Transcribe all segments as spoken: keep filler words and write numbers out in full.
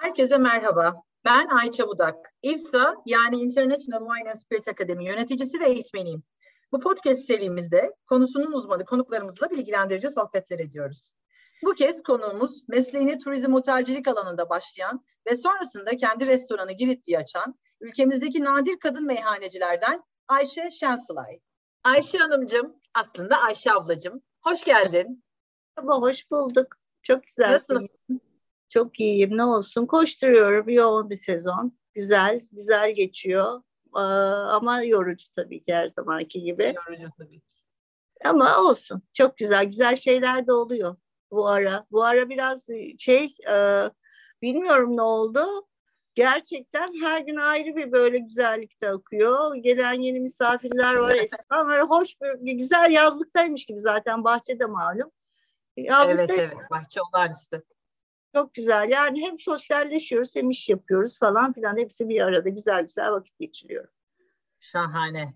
Herkese merhaba. Ben Ayça Budak. İvsa yani International Wine and Spirit Academy yöneticisi ve eğitmeniyim. Bu podcast serimizde konusunun uzmanı konuklarımızla bilgilendirici sohbetler ediyoruz. Bu kez konuğumuz mesleğine turizm otelcilik alanında başlayan ve sonrasında kendi restoranı Giritli'yi açan ülkemizdeki nadir kadın meyhanecilerden Ayşe Şan Selay. Ayşe Hanımcığım, aslında Ayşe ablacığım. Hoş geldin. Merhaba, hoş bulduk. Çok güzel. Nasılsın? Çok iyiyim, ne olsun. Koşturuyorum, yoğun bir sezon. Güzel, güzel geçiyor. Ee, ama yorucu tabii ki her zamanki gibi. Yorucu tabii ki. Ama olsun, çok güzel. Güzel şeyler de oluyor bu ara. Bu ara biraz şey, e, bilmiyorum ne oldu. Gerçekten her gün ayrı bir böyle güzellik de akıyor. Gelen yeni misafirler var eski. Ama hoş bir, güzel yazlıktaymış gibi zaten. Bahçede malum. Yazlıktaymış. Evet, evet. Bahçe olağanüstü. Çok güzel. Yani hem sosyalleşiyoruz hem iş yapıyoruz falan filan. Hepsi bir arada güzel güzel vakit geçiriyor. Şahane.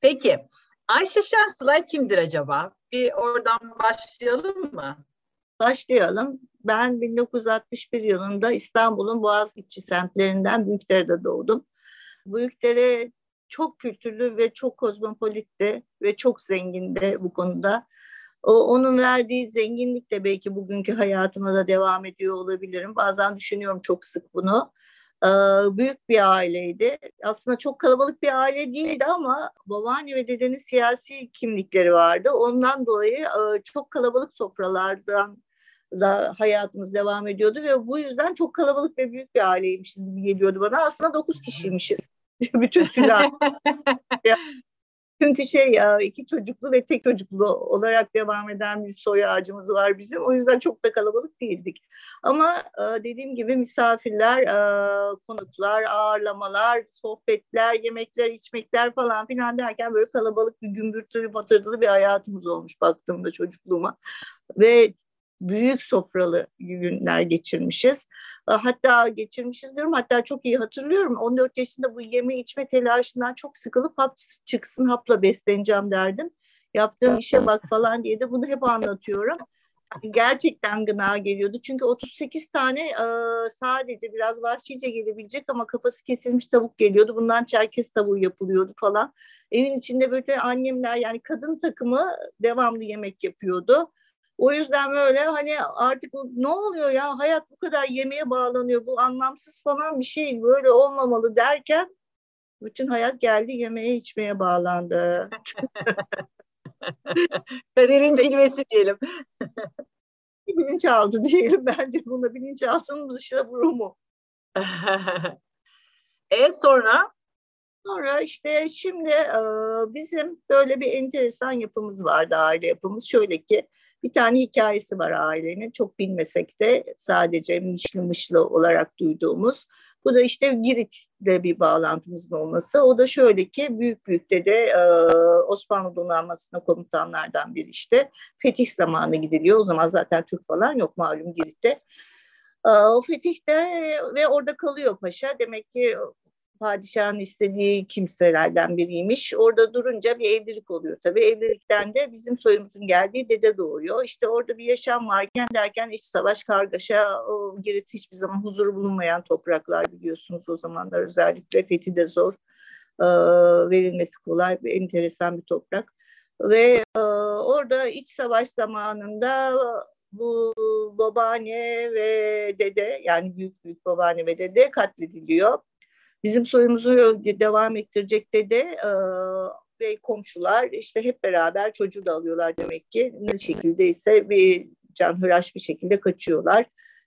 Peki Ayşe Şan Selay kimdir acaba? Bir oradan başlayalım mı? Başlayalım. Ben bin dokuz yüz altmış bir yılında İstanbul'un Boğaziçi semtlerinden Büyükdere'de doğdum. Büyükdere çok kültürlü ve çok kozmopolitti ve çok zengindi bu konuda. O, onun verdiği zenginlikle belki bugünkü hayatıma da devam ediyor olabilirim. Bazen düşünüyorum çok sık bunu. Ee, büyük bir aileydi. Aslında çok kalabalık bir aile değildi ama babaanne ve dedenin siyasi kimlikleri vardı. Ondan dolayı e, çok kalabalık sofralardan da hayatımız devam ediyordu ve bu yüzden çok kalabalık ve büyük bir aileymişiz gibi geliyordu bana. Aslında dokuz kişiymişiz. Bütün sürat. Çünkü şey ya, iki çocuklu ve tek çocuklu olarak devam eden bir soy ağacımız var bizim. O yüzden çok da kalabalık değildik. Ama dediğim gibi misafirler, konuklar, ağırlamalar, sohbetler, yemekler, içmekler falan filan derken böyle kalabalık bir gümbürtülü patırtılı bir hayatımız olmuş baktığımda çocukluğuma. Ve büyük sofralı günler geçirmişiz. Hatta geçirmişiz diyorum. Hatta çok iyi hatırlıyorum. on dört yaşında bu yeme içme telaşından çok sıkılıp hap çıksın hapla besleneceğim derdim. Yaptığım işe bak falan diye de bunu hep anlatıyorum. Gerçekten gına geliyordu. Çünkü otuz sekiz tane sadece biraz vahşice gelebilecek ama kafası kesilmiş tavuk geliyordu. Bundan Çerkez tavuğu yapılıyordu falan. Evin içinde böyle annemler yani kadın takımı devamlı yemek yapıyordu. O yüzden böyle hani artık ne oluyor ya, hayat bu kadar yemeğe bağlanıyor, bu anlamsız falan bir şey, böyle olmamalı derken bütün hayat geldi yemeğe içmeye bağlandı. Kaderin cilvesi diyelim. Bilinçaltı diyelim bence buna, bilinçaltının dışına bu ruhu. E sonra? Sonra işte şimdi bizim böyle bir enteresan yapımız vardı, aile yapımız. Şöyle ki bir tane hikayesi var ailenin, çok bilmesek de sadece mişli mışlı olarak duyduğumuz. Bu da işte Girit'le bir bağlantımızın olması. O da şöyle ki büyük büyük de de Osmanlı donanmasına komutanlardan biri, işte fetih zamanı gidiliyor. O zaman zaten Türk falan yok malum Girit'te. O fetihte ve orada kalıyor paşa. Demek ki padişahın istediği kimselerden biriymiş. Orada durunca bir evlilik oluyor tabii. Evlilikten de bizim soyumuzun geldiği dede doğuyor. İşte orada bir yaşam varken derken iç savaş, kargaşa, Girit hiçbir zaman huzur bulunmayan topraklar biliyorsunuz. O zamanlar özellikle fethi de zor, e, verilmesi kolay, bir enteresan bir toprak. Ve e, orada iç savaş zamanında bu babaanne ve dede, yani büyük büyük babaanne ve dede katlediliyor. Bizim soyumuzu devam ettirecek dede e, ve komşular işte hep beraber çocuğu da alıyorlar demek ki. Ne şekilde ise bir canhıraş bir şekilde kaçıyorlar.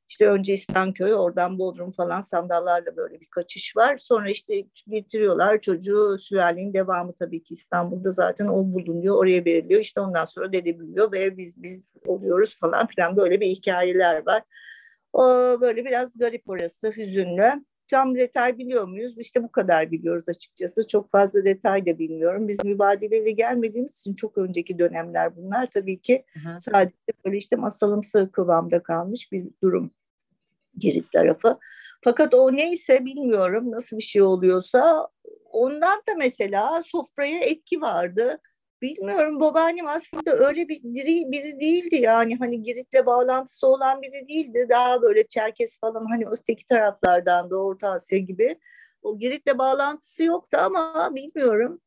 İşte önce İstanköy, oradan Bodrum falan sandallarla böyle bir kaçış var. Sonra işte getiriyorlar çocuğu, sülalenin devamı tabii ki İstanbul'da zaten o bulunuyor, oraya veriliyor. İşte ondan sonra dede büyüyor ve biz biz oluyoruz falan filan, böyle bir hikayeler var. O böyle biraz garip orası, hüzünlü. Tam detay biliyor muyuz? İşte bu kadar biliyoruz açıkçası. Çok fazla detay da bilmiyorum. Biz mübadeleyle gelmediğimiz için çok önceki dönemler bunlar. Tabii ki Hı-hı. sadece böyle işte masalımsı kıvamda kalmış bir durum Girit tarafı. Fakat o neyse bilmiyorum nasıl bir şey oluyorsa ondan da mesela sofraya etki vardı. Bilmiyorum, babaannem aslında öyle bir biri, biri değildi yani, hani Girit'le bağlantısı olan biri değildi. Daha böyle Çerkes falan, hani öteki taraflardan da, Orta Asya gibi. O Girit'le bağlantısı yoktu ama bilmiyorum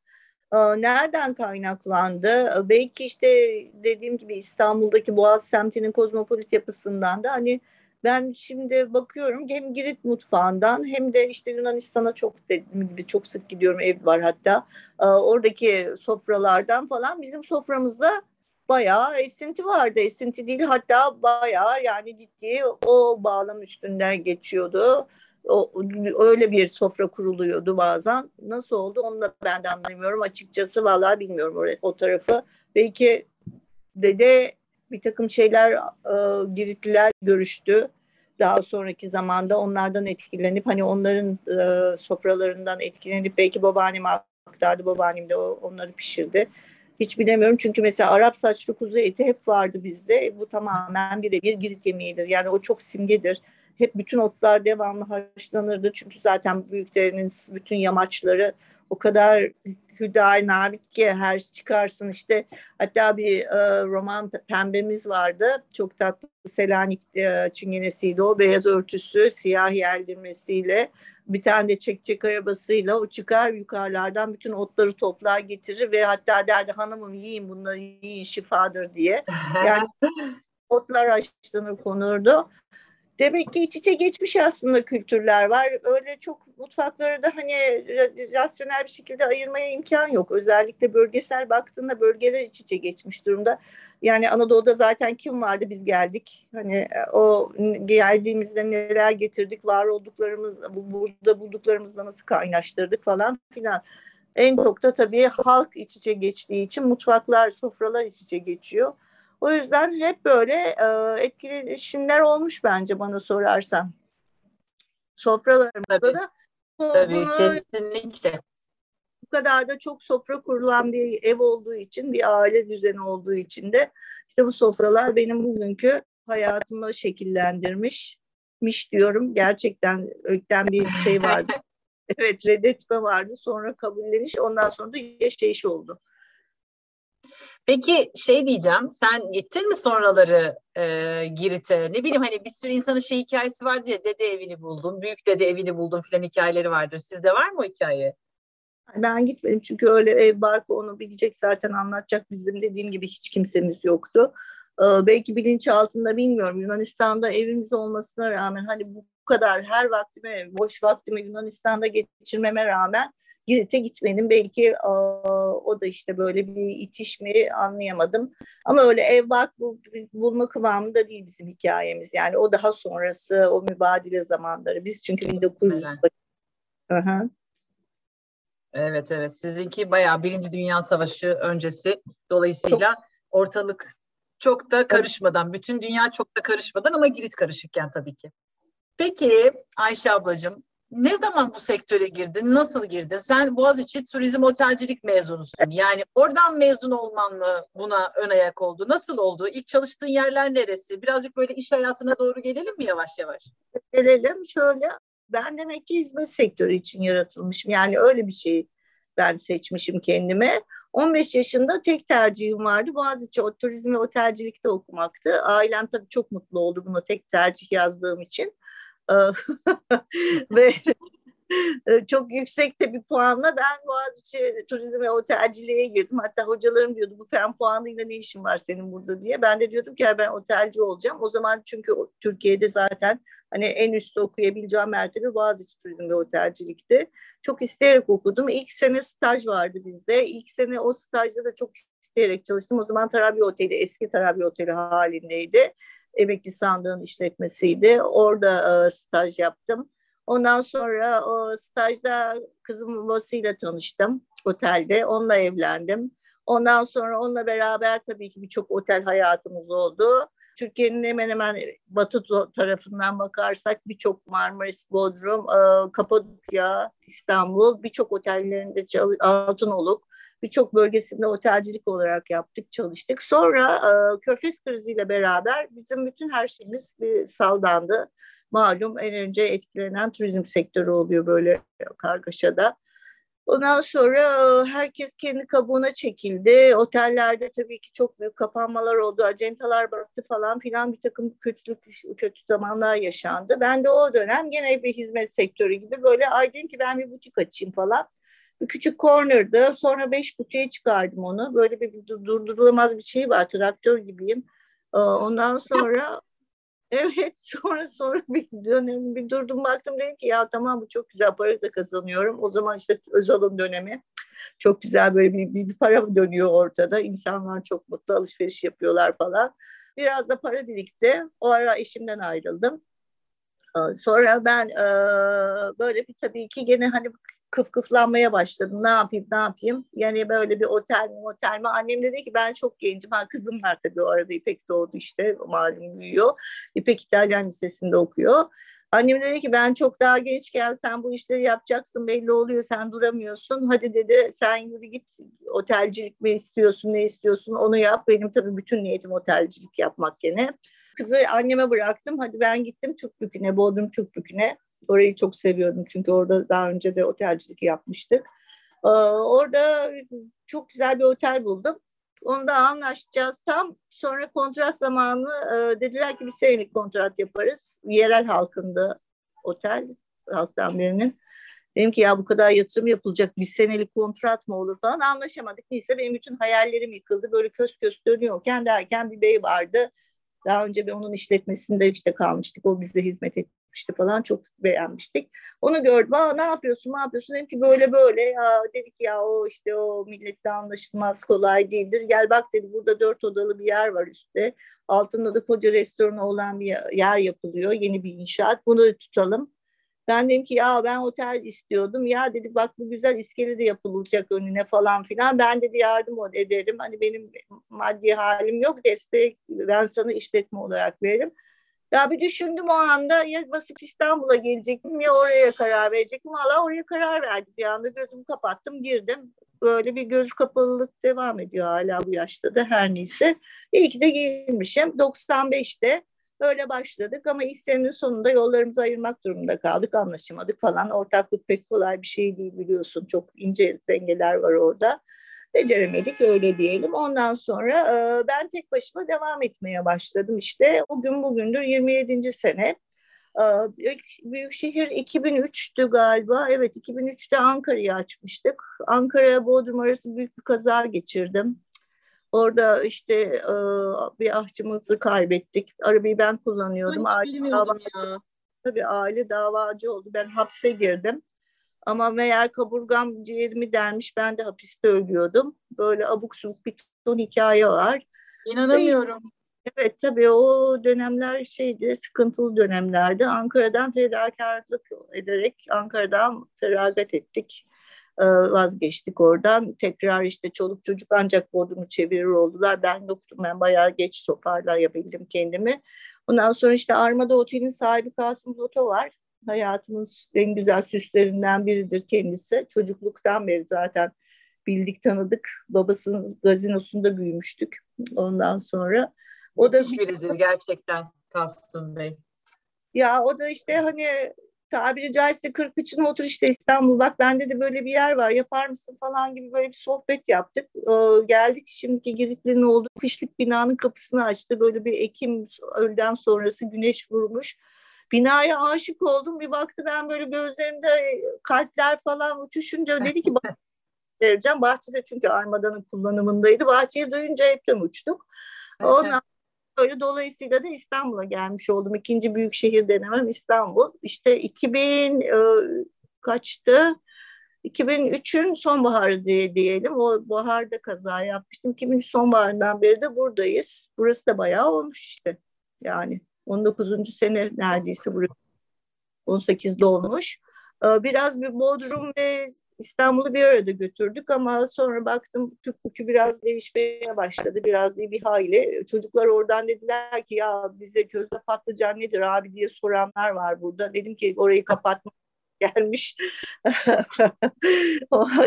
nereden kaynaklandı. Belki işte dediğim gibi İstanbul'daki Boğaz semtinin kozmopolit yapısından da, hani ben şimdi bakıyorum hem Girit mutfağından hem de işte Yunanistan'a çok dediğim gibi çok sık gidiyorum, ev var hatta. Oradaki sofralardan falan bizim soframızda bayağı esinti vardı. Esinti değil hatta, bayağı yani ciddi o bağlam üstünden geçiyordu. O, öyle bir sofra kuruluyordu bazen. Nasıl oldu onu da ben de anlamıyorum açıkçası, vallahi bilmiyorum o, o tarafı. Belki dede bir takım şeyler e, Giritliler görüştü daha sonraki zamanda, onlardan etkilenip hani onların e, sofralarından etkilenip belki babaanneme aktardı, babaannem de o, onları pişirdi. Hiç bilemiyorum çünkü mesela Arap saçlı kuzu eti hep vardı bizde, bu tamamen bir de bir Girit yemeğidir yani, o çok simgedir. Hep bütün otlar devamlı haşlanırdı. Çünkü zaten Büyükdere'nin bütün yamaçları o kadar hüdaynamik ki her şey çıkarsın işte. Hatta bir e, roman pembemiz vardı. Çok tatlı Selanik e, çingenesiydi o. Beyaz örtüsü, siyah yeldirmesiyle, bir tane de çekçek arabasıyla o çıkar yukarılardan bütün otları toplar getirir ve hatta derdi hanımım yiyin bunları, yiyin şifadır diye. Yani otlar haşlanır konurdu. Demek ki iç içe geçmiş aslında kültürler var. Öyle çok mutfakları da hani rasyonel bir şekilde ayırmaya imkan yok. Özellikle bölgesel baktığında bölgeler iç içe geçmiş durumda. Yani Anadolu'da zaten kim vardı, biz geldik. Hani o geldiğimizde neler getirdik, var olduklarımız, burada bulduklarımızla nasıl kaynaştırdık falan filan. En çok da tabii halk iç içe geçtiği için mutfaklar, sofralar iç içe geçiyor. O yüzden hep böyle e, etkileşimler olmuş bence, bana sorarsan. Sofralarımızda da bu, tabii, bunu, kesinlikle. Bu kadar da çok sofra kurulan bir ev olduğu için, bir aile düzeni olduğu için de işte bu sofralar benim bugünkü hayatımı şekillendirmişmiş diyorum. Gerçekten ökten bir şey vardı. Evet, reddetme vardı, sonra kabulleniş, ondan sonra da yaşayış oldu. Peki şey diyeceğim, sen gittin mi sonraları e, Girit'e? Ne bileyim hani bir sürü insanın şey hikayesi var diye, dede evini buldum, büyük dede evini buldum filan hikayeleri vardır. Sizde var mı o hikaye? Ben gitmedim çünkü öyle ev barkı onu bilecek zaten, anlatacak, bizim dediğim gibi hiç kimsemiz yoktu. Ee, belki bilinçaltında bilmiyorum, Yunanistan'da evimiz olmasına rağmen hani bu kadar her vaktime, boş vaktime Yunanistan'da geçirmeme rağmen Girit'e gitmedim. Belki o da işte böyle bir itiş mi anlayamadım. Ama öyle ev bak bulma kıvamında değil bizim hikayemiz. Yani o daha sonrası, o mübadele zamanları. Biz çünkü bin dokuz yüz Aha. Evet evet. Sizinki bayağı Birinci Dünya Savaşı öncesi. Dolayısıyla çok, ortalık çok da karışmadan, bütün dünya çok da karışmadan ama Girit karışıkken tabii ki. Peki Ayşe ablacığım, ne zaman bu sektöre girdin? Nasıl girdin? Sen Boğaziçi Turizm Otelcilik mezunusun. Yani oradan mezun olman mı buna ön ayak oldu? Nasıl oldu? İlk çalıştığın yerler neresi? Birazcık böyle iş hayatına doğru gelelim mi yavaş yavaş? Gelelim. Şöyle, ben demek ki hizmet sektörü için yaratılmışım. Yani öyle bir şey ben seçmişim kendime. on beş yaşında tek tercihim vardı. Boğaziçi Turizm ve Otelcilik'te okumaktı. Ailem tabii çok mutlu oldu buna tek tercih yazdığım için. Ve çok yüksekte bir puanla ben Boğaziçi Turizm ve Otelciliğe girdim. Hatta hocalarım diyordu bu fen puanıyla ne işin var senin burada diye. Ben de diyordum ki ben otelci olacağım. O zaman çünkü Türkiye'de zaten hani en üstte okuyabileceğim mertebe Boğaziçi Turizm ve Otelcilik'ti. Çok isteyerek okudum. İlk sene staj vardı bizde. İlk sene o stajda da çok isteyerek çalıştım. O zaman Tarabya Oteli, eski Tarabya Oteli halindeydi. Emekli sandığın işletmesiydi. Orada e, staj yaptım. Ondan sonra o stajda kızım babasıyla tanıştım otelde. Onunla evlendim. Ondan sonra onunla beraber tabii ki birçok otel hayatımız oldu. Türkiye'nin hemen hemen batı tarafından bakarsak birçok Marmaris, Bodrum, e, Kapadokya, İstanbul, birçok otellerinde Altınoluk, birçok bölgesinde otelcilik olarak yaptık, çalıştık. Sonra e, Körfez kriziyle beraber bizim bütün her şeyimiz bir saldandı. Malum en önce etkilenen turizm sektörü oluyor böyle kargaşada. Ondan sonra herkes kendi kabuğuna çekildi. Otellerde tabii ki çok büyük kapanmalar oldu. Acentalar battı falan filan, bir takım kötülük, kötü zamanlar yaşandı. Ben de o dönem gene bir hizmet sektörü gibi böyle ay dedim ki ben bir butik açayım falan. Bir küçük corner'da, sonra beş butiğe çıkardım onu. Böyle bir durdurulamaz bir şey var. Traktör gibiyim. Ondan sonra evet sonra sonra bir dönem bir durdum, baktım, dedim ki ya tamam bu çok güzel, para da kazanıyorum. O zaman işte Özal'ın dönemi çok güzel, böyle bir, bir, bir para dönüyor ortada. İnsanlar çok mutlu, alışveriş yapıyorlar falan. Biraz da para birikti. O ara eşimden ayrıldım. Sonra ben böyle bir tabii ki gene hani kıfkıflanmaya başladım. Ne yapayım, ne yapayım? Yani böyle bir otel mi, otel mi? Annem dedi ki ben çok gencim. Ha, kızım var tabii o arada. İpek doğdu işte. Malum büyüyor. İpek İtalyan Lisesi'nde okuyor. Annem dedi ki ben çok daha gençken sen bu işleri yapacaksın. Belli oluyor. Sen duramıyorsun. Hadi dedi sen yürü git. Otelcilik mi istiyorsun? Ne istiyorsun? Onu yap. Benim tabii bütün niyetim otelcilik yapmak gene. Kızı anneme bıraktım. Hadi ben gittim Türkbükü'ne. Bodrum Türkbükü'ne. Orayı çok seviyordum çünkü orada daha önce de otelcilik yapmıştık. Ee, orada çok güzel bir otel buldum. Onda anlaşacağız tam. Sonra kontrat zamanı e, dediler ki bir senelik kontrat yaparız. Yerel halkında otel, halktan birinin. Dedim ki ya bu kadar yatırım yapılacak bir senelik kontrat mı olur falan, anlaşamadık. Neyse benim bütün hayallerim yıkıldı. Böyle kös kös dönüyorken derken bir bey vardı. Daha önce bir onun işletmesinde işte kalmıştık. O bize hizmet etmişti falan. Çok beğenmiştik. Onu gördüm. Aa ne yapıyorsun, ne yapıyorsun? Dedim ki böyle böyle. Ya, dedik ya o işte o milletle anlaşılmaz, kolay değildir. Gel bak dedi burada dört odalı bir yer var üstte. Altında da koca restoranı olan bir yer yapılıyor. Yeni bir inşaat. Bunu tutalım. Ben dedim ki ya ben otel istiyordum. Ya dedi bak bu güzel, iskele de yapılacak önüne falan filan. Ben dedi yardım ederim. Hani benim maddi halim yok, destek ben sana işletme olarak veririm. Ya bir düşündüm o anda, ya basıp İstanbul'a gelecektim ya oraya karar verecektim. Valla oraya karar verdim. Bir anda gözümü kapattım, girdim. Böyle bir göz kapalılık devam ediyor hala bu yaşta da, her neyse. İyi ki de girmişim. doksan beşte. Öyle başladık ama ilk senenin sonunda yollarımızı ayırmak durumunda kaldık. Anlaşamadık falan. Ortaklık pek kolay bir şey değil biliyorsun. Çok ince dengeler var orada. Beceremedik öyle diyelim. Ondan sonra e, ben tek başıma devam etmeye başladım işte. O gün bugündür yirmi yedinci sene. E, Büyükşehir iki bin üçtü galiba. Evet iki bin üçte Ankara'yı açmıştık. Ankara Bodrum arası büyük bir kaza geçirdim. Orada işte e, bir ahçımızı kaybettik. Arabayı ben kullanıyordum. Ben aile davacı, tabii aile davacı oldu. Ben hapse girdim. Ama meğer kaburgam ciğerimi delmiş. Ben de hapiste ölüyordum. Böyle abuk subuk bir ton hikaye var. İnanamıyorum. Ve, evet tabii o dönemler şeydi, sıkıntılı dönemlerdi. Ankara'dan fedakarlık ederek Ankara'dan feragat ettik. Vazgeçtik oradan. Tekrar işte çoluk çocuk ancak Bodrum'u çevirir oldular. Ben yoktum. Ben bayağı geç toparlayabildim kendimi. Ondan sonra işte Armada Otel'in sahibi Kasım Zoto var. Hayatımın en güzel süslerinden biridir kendisi. Çocukluktan beri zaten bildik, tanıdık. Babasının gazinosunda büyümüştük. Ondan sonra o da biridir gerçekten Kasım Bey. Ya o da işte hani tabiri caizse kırk için otur işte İstanbul, bak bende de böyle bir yer var, yapar mısın falan gibi böyle bir sohbet yaptık. Ee, geldik şimdiki Giritli'nin olduğu kışlık binanın kapısını açtı. Böyle bir Ekim öğleden sonrası güneş vurmuş. Binaya aşık oldum. Bir baktı ben böyle gözlerimde kalpler falan uçuşunca dedi ki bah- vereceğim. Bahçede çünkü Armada'nın kullanımındaydı. Bahçeyi duyunca hepten uçtuk. Ondan öyle dolayısıyla da İstanbul'a gelmiş oldum. İkinci büyük şehir denemem İstanbul. İşte iki bin e, kaçtı? iki bin üçün sonbaharı diye diyelim. O baharda kaza yapmıştım. iki bin üç sonbaharından beri de buradayız. Burası da bayağı olmuş işte. Yani on dokuzuncu sene neredeyse burası. on sekiz dolmuş. E, biraz bir Bodrum ve İstanbul'u bir arada götürdük ama sonra baktım Türkbükü biraz değişmeye başladı. Biraz değil bir hayli. Çocuklar oradan dediler ki ya bize közde patlıcan nedir abi diye soranlar var burada. Dedim ki orayı kapatma gelmiş.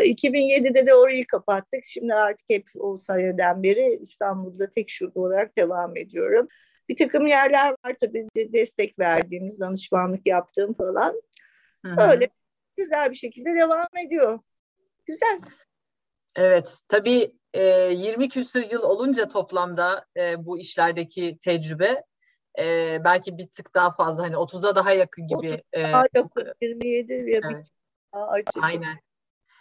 iki bin yedide de orayı kapattık. Şimdi artık hep o sayeden beri İstanbul'da tek şube olarak devam ediyorum. Bir takım yerler var tabii destek verdiğimiz, danışmanlık yaptığım falan. Hı-hı. Öyle güzel bir şekilde devam ediyor. Güzel. Evet, tabii yirmi küsur yıl olunca toplamda bu işlerdeki tecrübe belki bir tık daha fazla, hani otuza daha yakın gibi. otuza daha yakın, yirmi yedi ya bir. Evet. Aynen.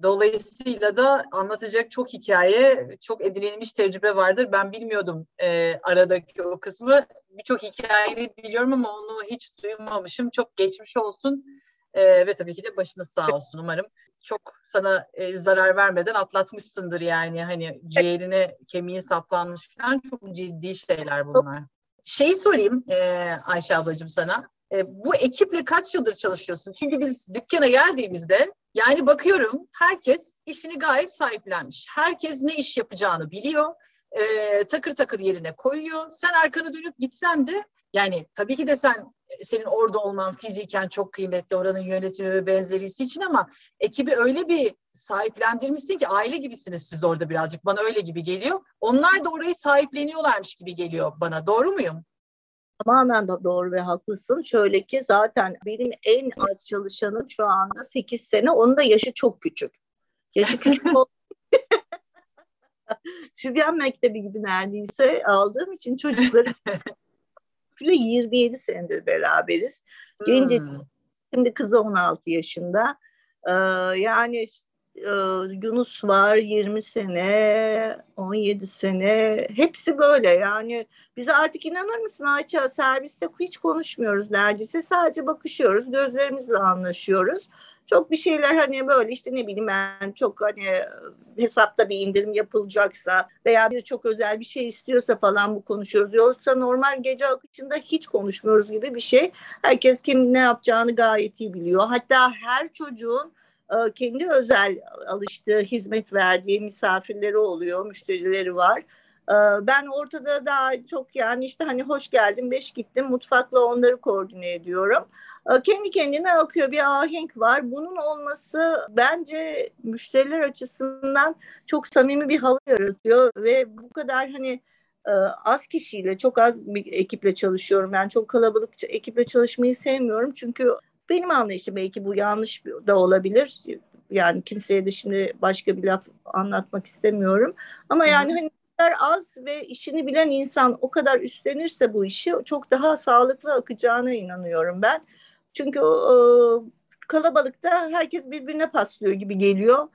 Dolayısıyla da anlatacak çok hikaye, çok edinilmiş tecrübe vardır. Ben bilmiyordum e, aradaki o kısmı. Birçok hikayeyi biliyorum ama onu hiç duymamışım. Çok geçmiş olsun e, ve tabii ki de başınız sağ olsun umarım. Çok sana e, zarar vermeden atlatmışsındır yani. Hani ciğerine, kemiği saplanmış falan, çok ciddi şeyler bunlar. Şeyi sorayım e, Ayşe ablacığım sana. E, bu ekiple kaç yıldır çalışıyorsun? Çünkü biz dükkana geldiğimizde yani bakıyorum herkes işini gayet sahiplenmiş. Herkes ne iş yapacağını biliyor. E, takır takır yerine koyuyor. Sen arkanı dönüp gitsen de yani tabii ki de sen senin orada olman fiziken çok kıymetli, oranın yönetimi ve benzerisi için, ama ekibi öyle bir sahiplendirmişsin ki aile gibisiniz siz orada birazcık. Bana öyle gibi geliyor. Onlar da orayı sahipleniyorlarmış gibi geliyor bana. Doğru muyum? Tamamen de doğru ve haklısın. Şöyle ki zaten benim en az çalışanım şu anda sekiz sene. Onun da yaşı çok küçük. Yaşı küçük olduğu için Sübyan Mektebi gibi neredeyse aldığım için çocukları yirmi yedi senedir beraberiz. Gence, hmm. Şimdi kızı on altı yaşında. Ee, yani e, Yunus var yirmi sene, on yedi sene. Hepsi böyle yani. Biz artık inanır mısın Ayça, serviste hiç konuşmuyoruz neredeyse. Sadece bakışıyoruz, gözlerimizle anlaşıyoruz. Çok bir şeyler hani böyle işte ne bileyim ben çok hani hesapta bir indirim yapılacaksa veya bir çok özel bir şey istiyorsa falan bu konuşuyoruz. Yoksa normal gece akışında hiç konuşmuyoruz gibi bir şey. Herkes kim ne yapacağını gayet iyi biliyor. Hatta her çocuğun kendi özel alıştığı, hizmet verdiği misafirleri oluyor, müşterileri var. Ben ortada daha çok yani işte hani hoş geldin, beş gittim, mutfakla onları koordine ediyorum. Kendi kendine akıyor, bir ahenk var. Bunun olması bence müşteriler açısından çok samimi bir hava yaratıyor ve bu kadar hani az kişiyle, çok az bir ekiple çalışıyorum. Ben çok kalabalık ekiple çalışmayı sevmiyorum çünkü benim anlayışım, belki bu yanlış da olabilir. Yani kimseye de şimdi başka bir laf anlatmak istemiyorum ama yani hani az ve işini bilen insan o kadar üstlenirse bu işi, çok daha sağlıklı akacağına inanıyorum ben. Çünkü e, kalabalıkta herkes birbirine paslıyor gibi geliyor.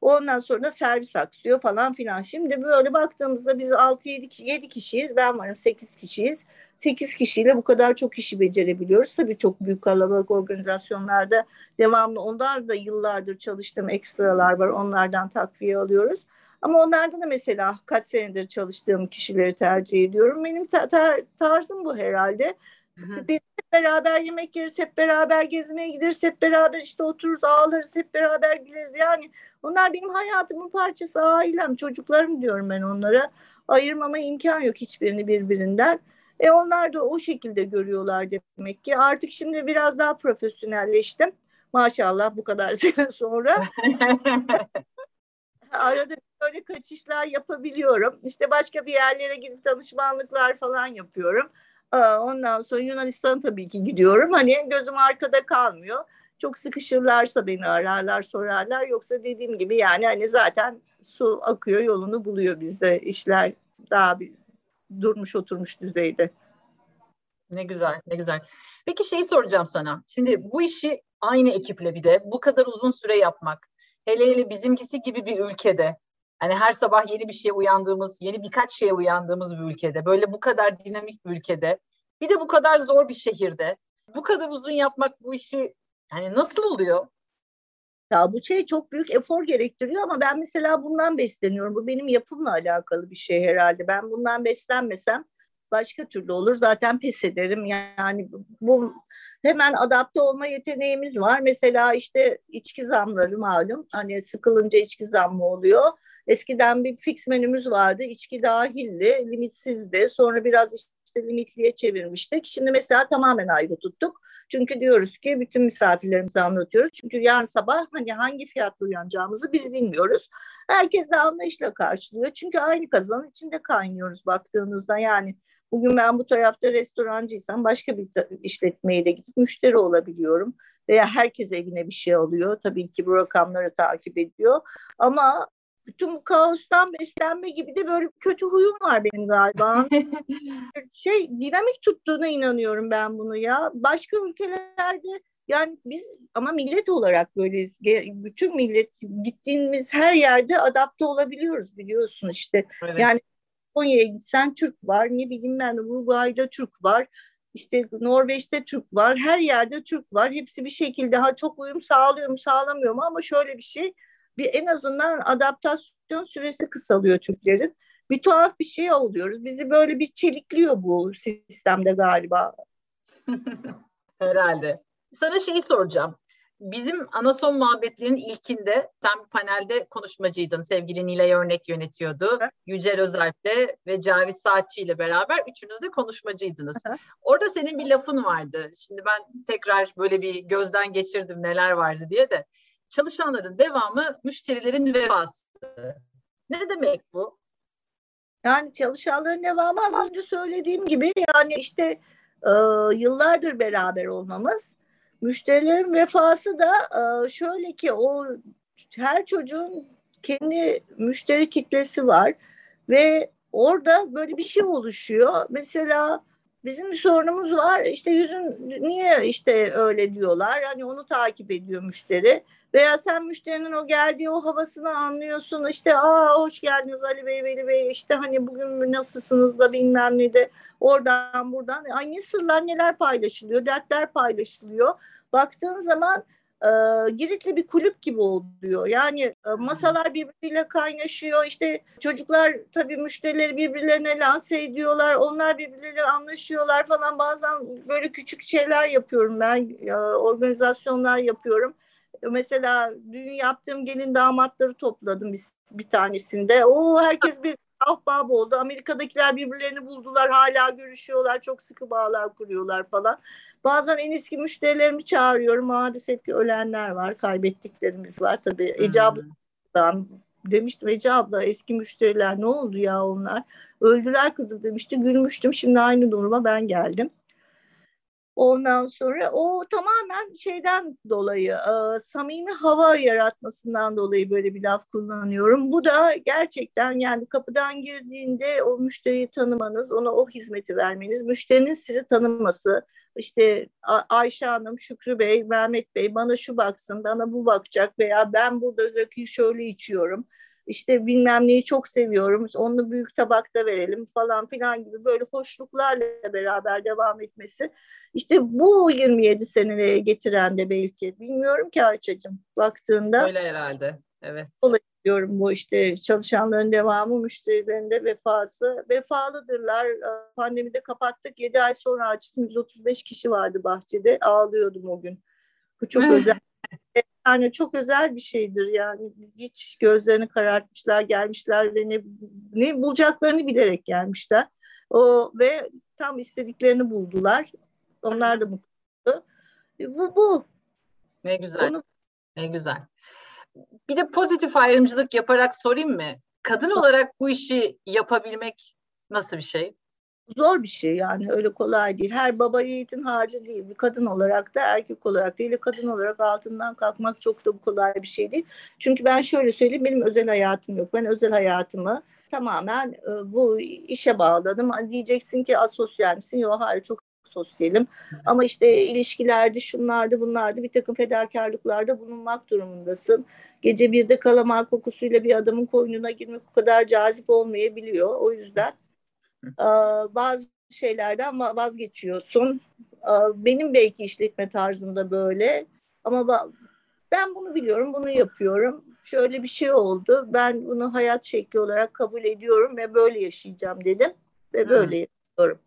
Ondan sonra da servis aksıyor falan filan. Şimdi böyle baktığımızda biz altı yedi kişiyiz. Ben varım, sekiz kişiyiz. sekiz kişiyle bu kadar çok işi becerebiliyoruz. Tabii çok büyük kalabalık organizasyonlarda devamlı, onlar da yıllardır çalıştığım ekstralar var. Onlardan takviye alıyoruz. Ama onlarda da mesela kaç senedir çalıştığım kişileri tercih ediyorum. Benim tar- tarzım bu herhalde. Biz hep beraber yemek yeriz, hep beraber gezmeye gideriz, hep beraber işte otururuz, ağlarız, hep beraber güleriz. Yani onlar benim hayatımın parçası, ailem, çocuklarım diyorum ben onlara. Ayırmama imkan yok hiçbirini birbirinden. E onlar da o şekilde görüyorlar demek ki. Artık şimdi biraz daha profesyonelleştim. Maşallah bu kadar sene sonra. Arada böyle kaçışlar yapabiliyorum. İşte başka bir yerlere gidip danışmanlıklar falan yapıyorum. Ondan sonra Yunanistan'a tabii ki gidiyorum. Hani gözüm arkada kalmıyor. Çok sıkışırlarsa beni ararlar, sorarlar. Yoksa dediğim gibi yani hani zaten su akıyor, yolunu buluyor bizde. İşler daha bir durmuş oturmuş düzeyde. Ne güzel, ne güzel. Peki şeyi soracağım sana. Şimdi bu işi aynı ekiple bir de bu kadar uzun süre yapmak. Hele hele bizimkisi gibi bir ülkede, hani her sabah yeni bir şeye uyandığımız, yeni birkaç şeye uyandığımız bir ülkede, böyle bu kadar dinamik bir ülkede, bir de bu kadar zor bir şehirde, bu kadar uzun yapmak bu işi hani nasıl oluyor? Ya bu şey çok büyük efor gerektiriyor ama ben mesela bundan besleniyorum. Bu benim yapımla alakalı bir şey herhalde. Ben bundan beslenmesem başka türlü olur. Zaten pes ederim. Yani bu hemen adapte olma yeteneğimiz var. Mesela işte içki zamları malum. Hani sıkılınca içki zammı oluyor. Eskiden bir fix menümüz vardı. İçki dahildi, limitsizdi. Sonra biraz işte limitliye çevirmiştik. Şimdi mesela tamamen ayrı tuttuk. Çünkü diyoruz ki bütün misafirlerimize anlatıyoruz. Çünkü yarın sabah hani hangi fiyatla uyanacağımızı biz bilmiyoruz. Herkes de anlayışla karşılıyor. Çünkü aynı kazanın içinde kaynıyoruz baktığınızda. Yani bugün ben bu tarafta restorancıysam başka bir işletmeyle gidip müşteri olabiliyorum. veya herkes evine bir şey alıyor. Tabii ki bu rakamları takip ediyor. Ama bütün bu kaostan beslenme gibi de böyle kötü huyum var benim galiba. Şey, dinamik tuttuğuna inanıyorum ben bunu ya. Başka ülkelerde yani biz ama millet olarak böyleyiz. Bütün millet gittiğimiz her yerde adapte olabiliyoruz biliyorsun işte. Evet. Yani Konya'ya gitsen Türk var, ne bileyim ben Uruguay'da Türk var. İşte Norveç'te Türk var, her yerde Türk var. Hepsi bir şekilde ha çok uyum sağlıyor mu sağlamıyor mu ama şöyle bir şey. Bir en azından adaptasyon süresi kısalıyor Türklerin. Bir tuhaf bir şey oluyoruz. Bizi böyle bir çelikliyor bu sistemde galiba. Herhalde. Sana şeyi soracağım. Bizim Anason muhabbetlerinin ilkinde sen bir panelde konuşmacıydın. Sevgili Nilay Örnek yönetiyordu. Hı. Yücel Özalp'le ve Caviz Saatçi ile beraber üçünüz de konuşmacıydınız. Hı. Orada senin bir lafın vardı. Şimdi ben tekrar böyle bir gözden geçirdim neler vardı diye de. Çalışanların devamı müşterilerin vefası. Ne demek bu? Yani çalışanların devamı az önce söylediğim gibi yani işte e, yıllardır beraber olmamız. Müşterilerin vefası da e, şöyle ki o her çocuğun kendi müşteri kitlesi var ve orada böyle bir şey oluşuyor. Mesela bizim bir sorunumuz var işte yüzün niye işte öyle diyorlar hani onu takip ediyor müşteri. Veya sen müşterinin o geldiği o havasını anlıyorsun. İşte aa hoş geldiniz Ali Bey, Veli Bey. İşte hani bugün nasılsınız da bilmem ne de oradan buradan. Ay ne sırlar neler paylaşılıyor, dertler paylaşılıyor. Baktığın zaman e, Giritli bir kulüp gibi oluyor. Yani e, masalar birbiriyle kaynaşıyor. İşte çocuklar tabii müşterileri birbirlerine lanse ediyorlar. Onlar birbirleriyle anlaşıyorlar falan. Bazen böyle küçük şeyler yapıyorum ben. E, organizasyonlar yapıyorum. Mesela dün yaptığım gelin damatları topladım bir, bir tanesinde. O herkes bir ahbap oldu. Amerika'dakiler birbirlerini buldular, hala görüşüyorlar, çok sıkı bağlar kuruyorlar falan. Bazen en eski müşterilerimi çağırıyorum. Maalesef ki ölenler var, kaybettiklerimiz var tabii. Hmm. Ece abla demiştim, Ece abla eski müşteriler ne oldu ya onlar? Öldüler kızım demişti, gülmüştüm. Şimdi aynı duruma ben geldim. Ondan sonra o tamamen şeyden dolayı, e, samimi hava yaratmasından dolayı böyle bir laf kullanıyorum. Bu da gerçekten yani kapıdan girdiğinde o müşteriyi tanımanız, ona o hizmeti vermeniz, müşterinin sizi tanıması. İşte A- Ayşe Hanım, Şükrü Bey, Mehmet Bey bana şu baksın, bana bu bakacak veya ben burada rakıyı şöyle içiyorum. İşte bilmem neyi çok seviyorum, onu büyük tabakta verelim falan filan gibi böyle hoşluklarla beraber devam etmesi. İşte bu yirmi yedi seneye getiren de belki. Bilmiyorum ki Ayça'cığım baktığında. Öyle herhalde, evet. Olay diyorum bu işte çalışanların devamı, müşterilerin de vefası. Vefalıdırlar. Pandemide kapattık, yedi ay sonra açtım. yüz otuz beş kişi vardı bahçede, ağlıyordum o gün. Bu çok özel. Yani çok özel bir şeydir yani hiç gözlerini karartmışlar gelmişler ve ne, ne bulacaklarını bilerek gelmişler o ve tam istediklerini buldular onlar da mutlu bu bu ne güzel Onu... ne güzel bir de pozitif ayrımcılık yaparak sorayım mı kadın olarak bu işi yapabilmek nasıl bir şey? Zor bir şey yani öyle kolay değil. Her baba yiğitin harcı değil. Bir kadın olarak da erkek olarak değil. Kadın olarak altından kalkmak çok da kolay bir şey değil. Çünkü ben şöyle söyleyeyim benim özel hayatım yok. Ben özel hayatımı tamamen bu işe bağladım. Diyeceksin ki asosyal misin? Yok hayır çok sosyalim. Ama işte ilişkilerde şunlarda bunlarda bir takım fedakarlıklarda bulunmak durumundasın. Gece birde kalamar kokusuyla bir adamın koynuna girmek o kadar cazip olmayabiliyor. O yüzden bazı şeylerden vazgeçiyorsun. Benim belki işletme tarzımda böyle ama ben bunu biliyorum, bunu yapıyorum. Şöyle bir şey oldu. Ben bunu hayat şekli olarak kabul ediyorum ve böyle yaşayacağım dedim ve böyle hmm. yapıyorum.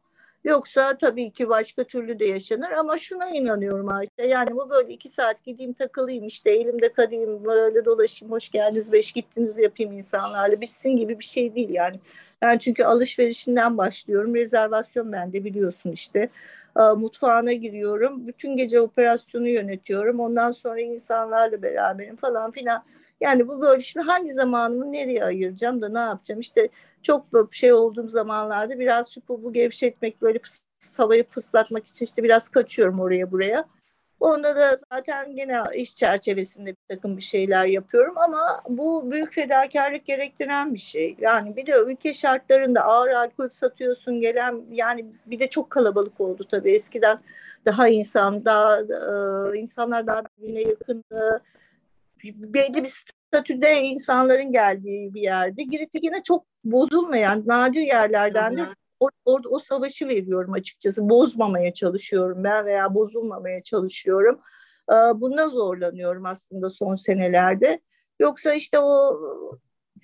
Yoksa tabii ki başka türlü de yaşanır ama şuna inanıyorum Ayça. Yani bu böyle iki saat gideyim takılayım işte elimde kadayım böyle dolaşayım hoş geldiniz beş gittiniz yapayım insanlarla bitsin gibi bir şey değil yani. Ben çünkü alışverişinden başlıyorum. Rezervasyon bende biliyorsun işte. Mutfağına giriyorum. Bütün gece operasyonu yönetiyorum. Ondan sonra insanlarla beraberim falan filan. Yani bu böyle şimdi hangi zamanımı nereye ayıracağım da ne yapacağım? İşte çok böyle şey olduğum zamanlarda biraz bu gevşetmek böyle fıs, havayı fıslatmak için işte biraz kaçıyorum oraya buraya. Onda da zaten yine iş çerçevesinde bir takım bir şeyler yapıyorum ama bu büyük fedakarlık gerektiren bir şey. Yani bir de ülke şartlarında ağır alkol satıyorsun, gelen yani bir de çok kalabalık oldu tabii. Eskiden daha insan, daha e, insanlar daha birbirine yakındı. Belli bir statüde insanların geldiği bir yerde. Giritli yine çok bozulmayan nadir yerlerdendir. O, o, o savaşı veriyorum açıkçası. Bozmamaya çalışıyorum ben veya bozulmamaya çalışıyorum. Ee, bunda zorlanıyorum aslında son senelerde. Yoksa işte o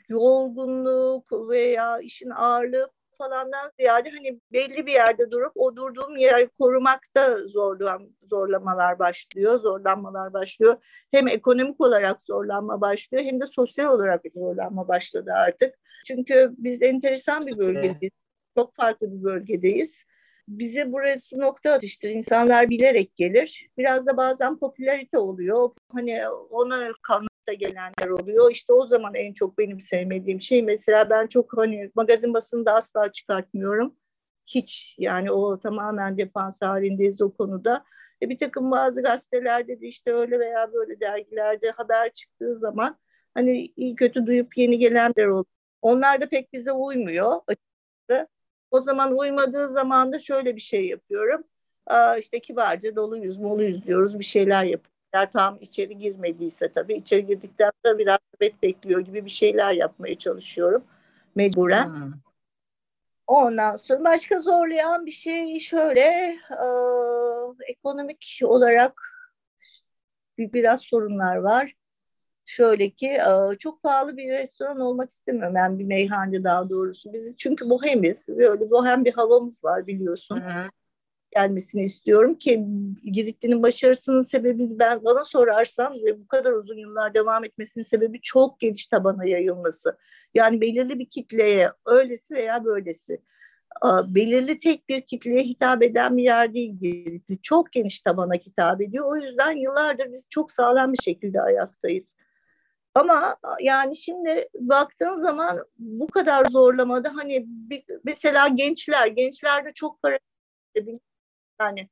yorgunluk veya işin ağırlığı falandan ziyade hani belli bir yerde durup o durduğum yeri korumakta zorlan, zorlamalar başlıyor, zorlanmalar başlıyor. Hem ekonomik olarak zorlanma başlıyor hem de sosyal olarak zorlanma başladı artık. Çünkü biz enteresan bir bölgedeyiz. Çok farklı bir bölgedeyiz. Bize burası nokta atıştır. İnsanlar bilerek gelir. Biraz da bazen popülarite oluyor. Hani ona kanalda gelenler oluyor. İşte o zaman en çok benim sevmediğim şey. Mesela ben çok hani magazin basını da asla çıkartmıyorum. Hiç yani o tamamen defans halindeyiz o konuda. E bir takım bazı gazetelerde de işte öyle veya böyle dergilerde haber çıktığı zaman hani iyi kötü duyup yeni gelenler oluyor. Onlar da pek bize uymuyor açıkçası. O zaman uymadığı zaman da şöyle bir şey yapıyorum. Aa, işte kibarca doluyuz, moluyuz diyoruz, bir şeyler yapıyoruz. Yani tam içeri girmediyse tabii, içeri girdikten sonra biraz nöbet bekliyor gibi bir şeyler yapmaya çalışıyorum mecburen. Hmm. Ondan sonra başka zorlayan bir şey şöyle, e, ekonomik olarak biraz sorunlar var. Şöyle ki e, çok pahalı bir restoran olmak istemiyorum. Yani bir meyhane daha doğrusu. Biz çünkü bohemiz. Böyle bohem bir havamız var biliyorsun. Hı-hı. Gelmesini istiyorum ki Giritli'nin başarısının sebebi ben bana sorarsam ve bu kadar uzun yıllar devam etmesinin sebebi çok geniş tabana yayılması. Yani belirli bir kitleye öylesi veya böylesi. E, belirli tek bir kitleye hitap eden bir yer değil Giritli. Çok geniş tabana hitap ediyor. O yüzden yıllardır biz çok sağlam bir şekilde ayaktayız. Ama yani şimdi baktığın zaman bu kadar zorlamada hani bir, mesela gençler, gençlerde çok para yani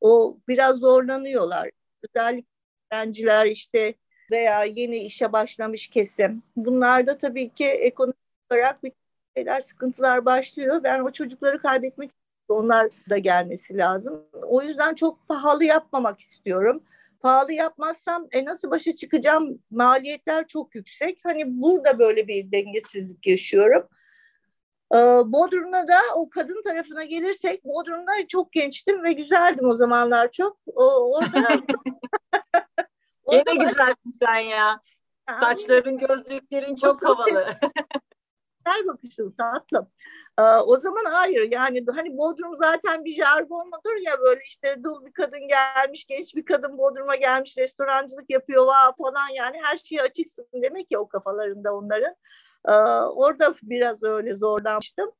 o biraz zorlanıyorlar. Özellikle öğrenciler işte veya yeni işe başlamış kesim. Bunlarda tabii ki ekonomik olarak bir şeyler, sıkıntılar başlıyor. Ben o çocukları kaybetmek istiyorum. Onlar da gelmesi lazım. O yüzden çok pahalı yapmamak istiyorum. Pahalı yapmazsam e nasıl başa çıkacağım? Maliyetler çok yüksek. Hani burada böyle bir dengesizlik yaşıyorum. Ee, Bodrum'da da o kadın tarafına gelirsek, Bodrum'da çok gençtim ve güzeldim o zamanlar çok. O, orada... orada ne baş... güzelsin sen ya. Yani... Saçların, gözlüklerin çok havalı. Her bakışın tatlım. O zaman hayır yani hani Bodrum zaten bir jargon mudur ya böyle işte dul bir kadın gelmiş, genç bir kadın Bodrum'a gelmiş, restorancılık yapıyor falan yani her şeye açıksın demek ya o kafalarında onların. Orada biraz öyle zorlanmıştım.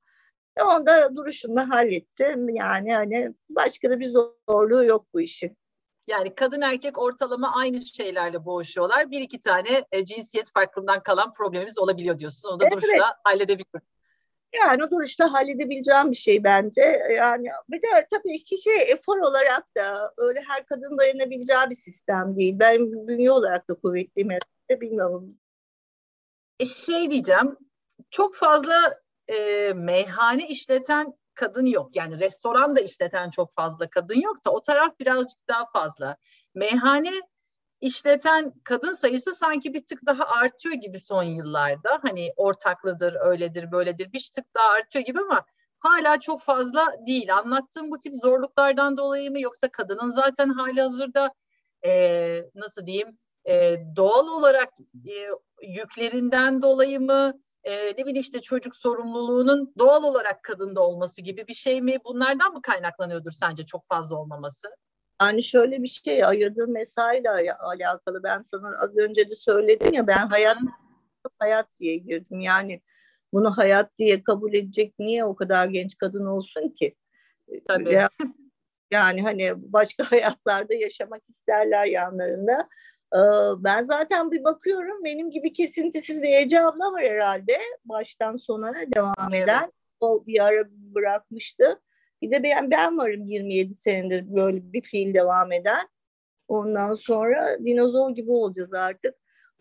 Onda duruşumla hallettim yani hani başka da bir zorluğu yok bu işin. Yani kadın erkek ortalama aynı şeylerle boğuşuyorlar. Bir iki tane cinsiyet farkından kalan problemimiz olabiliyor diyorsun. Onu da evet, duruşla halledebiliyoruz. Yani o duruşla halledebileceğim bir şey bence. Yani bir de tabii ki şey efor olarak da öyle her kadın dayanabileceği bir sistem değil. Ben bünye olarak da kuvvetliyim herhalde bilmiyorum. Şey diyeceğim, çok fazla e, meyhane işleten kadın yok. Yani restoran da işleten çok fazla kadın yok da o taraf birazcık daha fazla. Meyhane işleten kadın sayısı sanki bir tık daha artıyor gibi son yıllarda. Hani ortaklıdır, öyledir, böyledir bir tık daha artıyor gibi ama hala çok fazla değil. Anlattığım bu tip zorluklardan dolayı mı yoksa kadının zaten hali hazırda e, nasıl diyeyim e, doğal olarak e, yüklerinden dolayı mı? Ee, ne bileyim işte çocuk sorumluluğunun doğal olarak kadında olması gibi bir şey mi? Bunlardan mı kaynaklanıyordur sence çok fazla olmaması? Yani şöyle bir şey, ayırdığım mesaiyle alakalı. Ben sana az önce de söyledim ya, ben hayat hayat diye girdim. Yani bunu hayat diye kabul edecek niye o kadar genç kadın olsun ki? Tabii. Ya, yani hani başka hayatlarda yaşamak isterler yanlarında. Ben zaten bir bakıyorum benim gibi kesintisiz bir Ece abla var herhalde baştan sona devam eden evet. O bir ara bırakmıştı bir de ben, ben varım yirmi yedi senedir böyle bir fiil devam eden Ondan sonra dinozor gibi olacağız artık.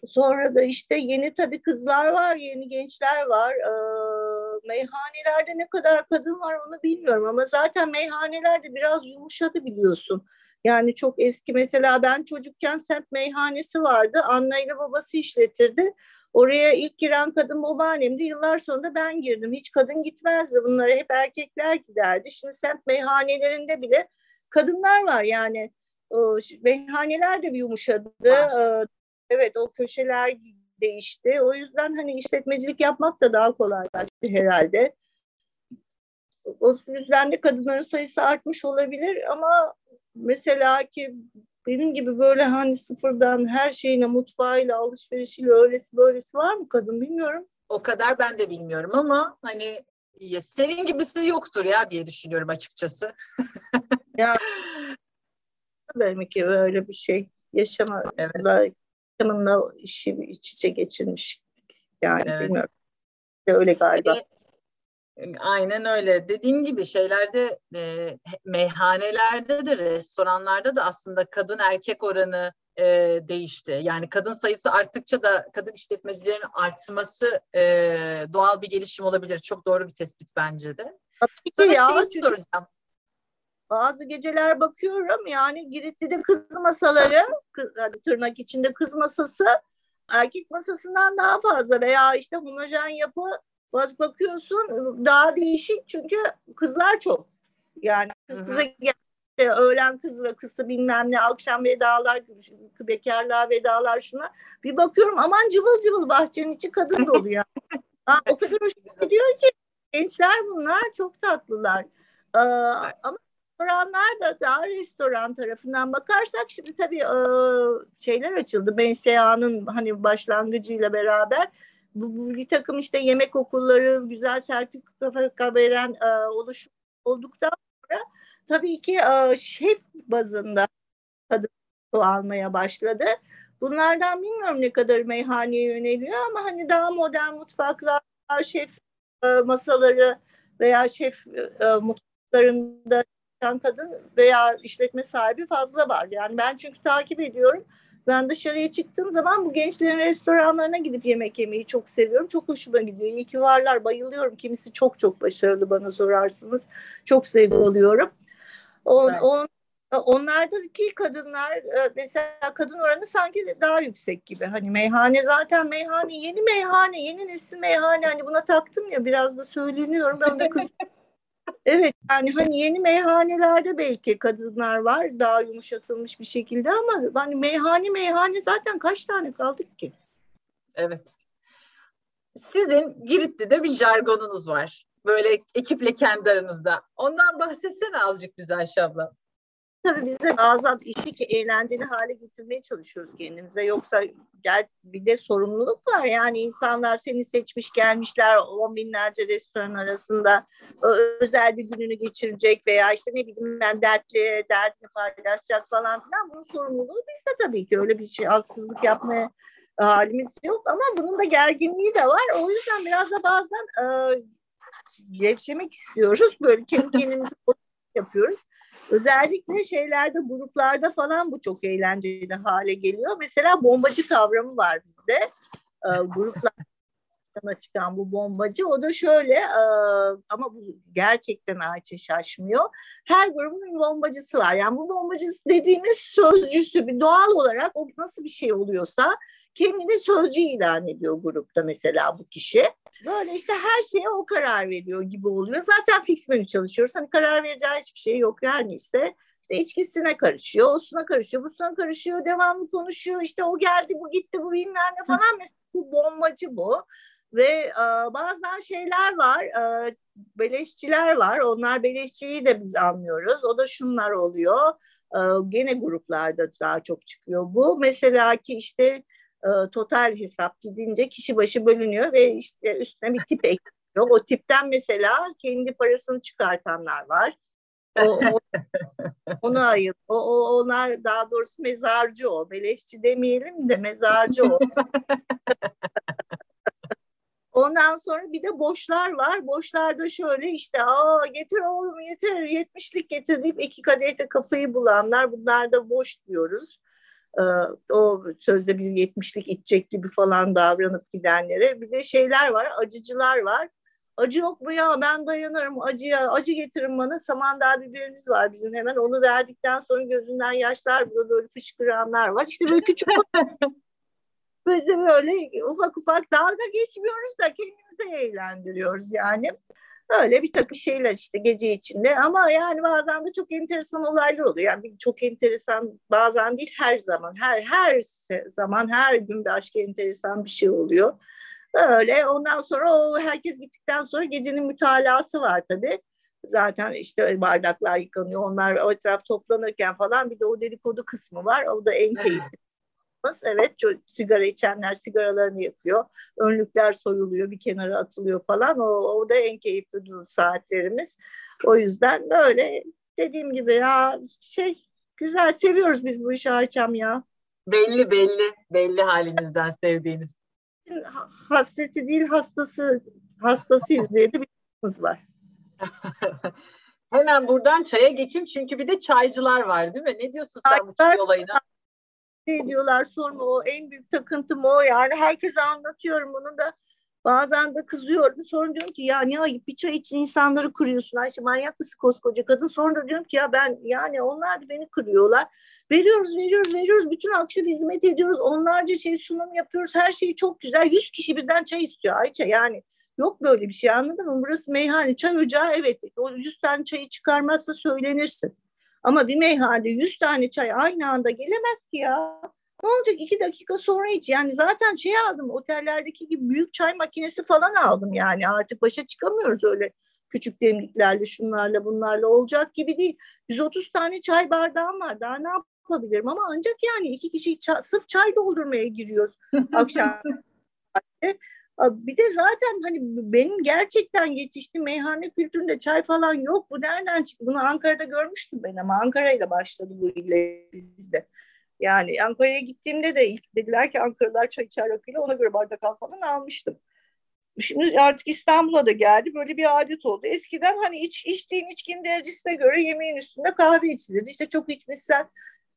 Sonra da işte yeni tabii kızlar var, yeni gençler var. Ee, meyhanelerde ne kadar kadın var onu bilmiyorum ama zaten meyhanelerde biraz yumuşadı biliyorsun. Yani çok eski, mesela ben çocukken semt meyhanesi vardı. Anne ile babası işletirdi. Oraya ilk giren kadın babaannemdi. Yıllar sonra ben girdim. Hiç kadın gitmezdi. Bunlara hep erkekler giderdi. Şimdi semt meyhanelerinde bile kadınlar var yani. Meyhaneler de bir yumuşadı. Evet, o köşeler değişti. O yüzden hani işletmecilik yapmak da daha kolaylaştı herhalde. O yüzden de kadınların sayısı artmış olabilir ama mesela ki benim gibi böyle hani sıfırdan her şeyine, mutfağıyla, alışverişiyle, öylesi böylesi var mı kadın bilmiyorum. O kadar ben de bilmiyorum ama hani ya senin gibisi yoktur ya diye düşünüyorum açıkçası. Ya belki ki böyle bir şey yaşama, evet. Yaşamınla işi iç içe geçirmiş yani, evet. Bilmiyorum. Öyle galiba. Evet. Aynen öyle. Dediğin gibi şeylerde, e, meyhanelerde de restoranlarda da aslında kadın erkek oranı e, değişti. Yani kadın sayısı arttıkça da kadın işletmecilerin artması e, doğal bir gelişim olabilir. Çok doğru bir tespit bence de. Tabii ya, şeyi soracağım. Bazı geceler bakıyorum yani Giritli'de kız masaları, kız, hadi tırnak içinde kız masası erkek masasından daha fazla veya işte homojen yapı. Bakıyorsun daha değişik çünkü kızlar çok. Yani kız kıza geldi, öğlen kızla kızı bilmem ne, akşam vedalar, bekarlığa vedalar, şuna. Bir bakıyorum aman cıvıl cıvıl bahçenin içi kadın dolu yani. Ha, o kadar hoşuma gidiyor ki gençler bunlar çok tatlılar. Ee, ama restoranlar da daha restoran tarafından bakarsak şimdi tabii e, şeyler açıldı. B S A'nın hani başlangıcıyla beraber bir takım işte yemek okulları, güzel sertifika veren e, oluşum olduktan sonra tabii ki e, şef bazında kadın almaya başladı. Bunlardan bilmiyorum ne kadar meyhaneye yöneliyor ama hani daha modern mutfaklar, şef e, masaları veya şef e, mutfaklarında kadın veya işletme sahibi fazla var. Yani ben çünkü takip ediyorum. Ben dışarıya çıktığım zaman bu gençlerin restoranlarına gidip yemek yemeyi çok seviyorum. Çok hoşuma gidiyor. İyi ki varlar. Bayılıyorum. Kimisi çok çok başarılı bana sorarsınız. Çok sevgi oluyorum. On, evet. on, onlardaki kadınlar mesela kadın oranı sanki daha yüksek gibi. Hani meyhane zaten meyhane. Yeni meyhane. Yeni nesil meyhane. Hani buna taktım ya biraz da söyleniyorum. Ben de kız... Evet yani hani yeni meyhanelerde belki kadınlar var daha yumuşatılmış bir şekilde ama hani meyhane meyhane zaten kaç tane kaldık ki? Evet. Sizin Giritli'de bir jargonunuz var. Böyle ekiple kendi aranızda. Ondan bahsetsene azıcık bize Ayşe abla. Tabii biz de bazen işi eğlenceli hale getirmeye çalışıyoruz kendimize. Yoksa bir de sorumluluk var. Yani insanlar seni seçmiş gelmişler on binlerce restoran arasında özel bir gününü geçirecek veya işte ne bileyim ben dertli, dertini paylaşacak falan filan. Bunun sorumluluğu bizde tabii ki. Öyle bir şey, haksızlık yapmaya halimiz yok ama bunun da gerginliği de var. O yüzden biraz da bazen gevşemek istiyoruz. Böyle kendi kendimizi yapıyoruz. Özellikle şeylerde, gruplarda falan bu çok eğlenceli hale geliyor. Mesela bombacı kavramı var bizde. Ee, gruplardan çıkan bu bombacı. O da şöyle e, ama bu gerçekten Ayça şaşmıyor. Her grubun bir bombacısı var. Yani bu bombacısı dediğimiz sözcüsü bir doğal olarak o nasıl bir şey oluyorsa kendini sözcü ilan ediyor grupta mesela bu kişi. Böyle işte her şeye o karar veriyor gibi oluyor. Zaten fix menü çalışıyoruz. Hani karar vereceği hiçbir şey yok. Yani ise işte içkisine karışıyor, osuna karışıyor, busuna karışıyor, devamlı konuşuyor. İşte o geldi, bu gitti, bu bilmem ne falan. Mesela bu bombacı bu. Ve e, bazen şeyler var, e, beleşçiler var. Onlar beleşçiyi de biz anlıyoruz. O da şunlar oluyor. E, gene gruplarda daha çok çıkıyor bu. Mesela ki işte total hesap gidince kişi başı bölünüyor ve işte üstüne bir tip ekliyor. O tipten mesela kendi parasını çıkartanlar var. O, o, onu ayır. O, o, onlar daha doğrusu mezarcı o. Beleşçi demeyelim de mezarcı o. Ondan sonra bir de boşlar var. Boşlarda şöyle işte aa getir oğlum yeter yetmişlik getir deyip iki kadehte kafayı bulanlar. Bunlar da boş diyoruz. Ee, o sözde bir yetmişlik içecek gibi falan davranıp gidenlere. Bir de şeyler var, acıcılar var. Acı yok mu ya, ben dayanırım acıya, acı getirin bana. Samandağ biberimiz var bizim, hemen onu verdikten sonra gözünden yaşlar burada böyle fışkıranlar var. İşte böyle küçük böyle, böyle ufak ufak dalga geçmiyoruz da kendimizi eğlendiriyoruz yani. Öyle bir takım şeyler işte gece içinde, ama yani bazen de çok enteresan olaylar oluyor. Yani çok enteresan bazen değil, her zaman her her zaman her gün bir aşk enteresan bir şey oluyor. Öyle ondan sonra o herkes gittikten sonra gecenin mütalası var tabii. Zaten işte bardaklar yıkanıyor, onlar o etraf toplanırken falan bir de o dedikodu kısmı var. O da en keyifli. Evet, sigara içenler sigaralarını yakıyor. Önlükler soyuluyor, bir kenara atılıyor falan. O, o da en keyifli saatlerimiz. O yüzden böyle dediğim gibi ya şey güzel, seviyoruz biz bu işi Ayça'm ya. Belli belli belli halinizden sevdiğiniz. Hasreti değil hastası hastasıyız diye de bir şeyimiz var. Hemen buradan çaya geçeyim çünkü bir de çaycılar var değil mi? Ne diyorsun sen bu çay olayına? Ne diyorlar sorma, o en büyük takıntım o yani, herkese anlatıyorum bunu da, bazen de kızıyorum, sonra diyorum ki ya ne ayıp, bir çay için insanları kırıyorsun Ayşe, manyak mısın koskoca kadın, sonra da diyorum ki ya ben yani onlar da beni kırıyorlar, veriyoruz veriyoruz veriyoruz bütün akşam hizmet ediyoruz, onlarca şey sunum yapıyoruz, her şey çok güzel, yüz kişi birden çay istiyor Ayça, yani yok böyle bir şey, anladın mı? Burası meyhane, çay ocağı, evet o yüz tane çayı çıkarmazsa söylenirsin. Ama bir meyhanede yüz tane çay aynı anda gelemez ki ya. Ne olacak, iki dakika sonra iç. Yani zaten şey aldım, otellerdeki gibi büyük çay makinesi falan aldım yani. Artık başa çıkamıyoruz öyle küçük demliklerle, şunlarla, bunlarla olacak gibi değil. yüz otuz tane çay bardağım var, daha ne yapabilirim? Ama ancak yani iki kişi çay, sırf çay doldurmaya giriyoruz akşam. Bir de zaten hani benim gerçekten yetiştiğim meyhane kültüründe çay falan yok. Bu nereden çıktı? Bunu Ankara'da görmüştüm ben, ama Ankara'yla başladı bu ile bizde. Yani Ankara'ya gittiğimde de ilk dediler ki Ankara'lar çay içer rakıyla, ona göre bardak al falan almıştım. Şimdi artık İstanbul'a da geldi. Böyle bir adet oldu. Eskiden hani iç, içtiğin içkinin derecesine göre yemeğin üstünde kahve içilirdi. İşte çok içmişsen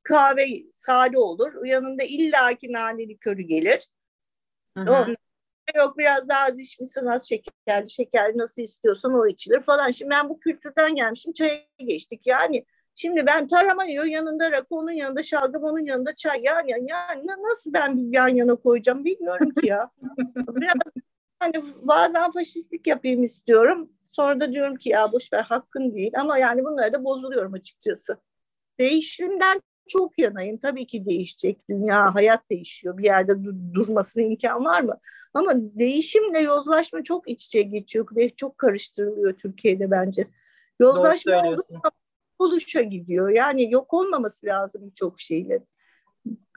kahve sade olur. Yanında illaki nane likörü gelir. Hı hı. O, yok biraz daha az içmişsin, az şekerli, şekerli nasıl istiyorsan o içilir falan. Şimdi ben bu kültürden gelmişim, çaya geçtik yani. Şimdi ben tarhana yiyor, yanında rakı, onun yanında şalgam, onun yanında çay. Yani, yani nasıl ben yan yana koyacağım bilmiyorum ki ya. Biraz hani bazen faşistlik yapayım istiyorum. Sonra da diyorum ki ya boşver, hakkın değil, ama yani bunlara da bozuluyorum açıkçası. Değişimden çok yanayım. Tabii ki değişecek. Dünya, hayat değişiyor. Bir yerde dur- durmasına imkan var mı? Ama değişimle yozlaşma çok iç içe geçiyor ve çok karıştırılıyor Türkiye'de bence. Yozlaşma oluşa gidiyor. Yani yok olmaması lazım çok şeyler.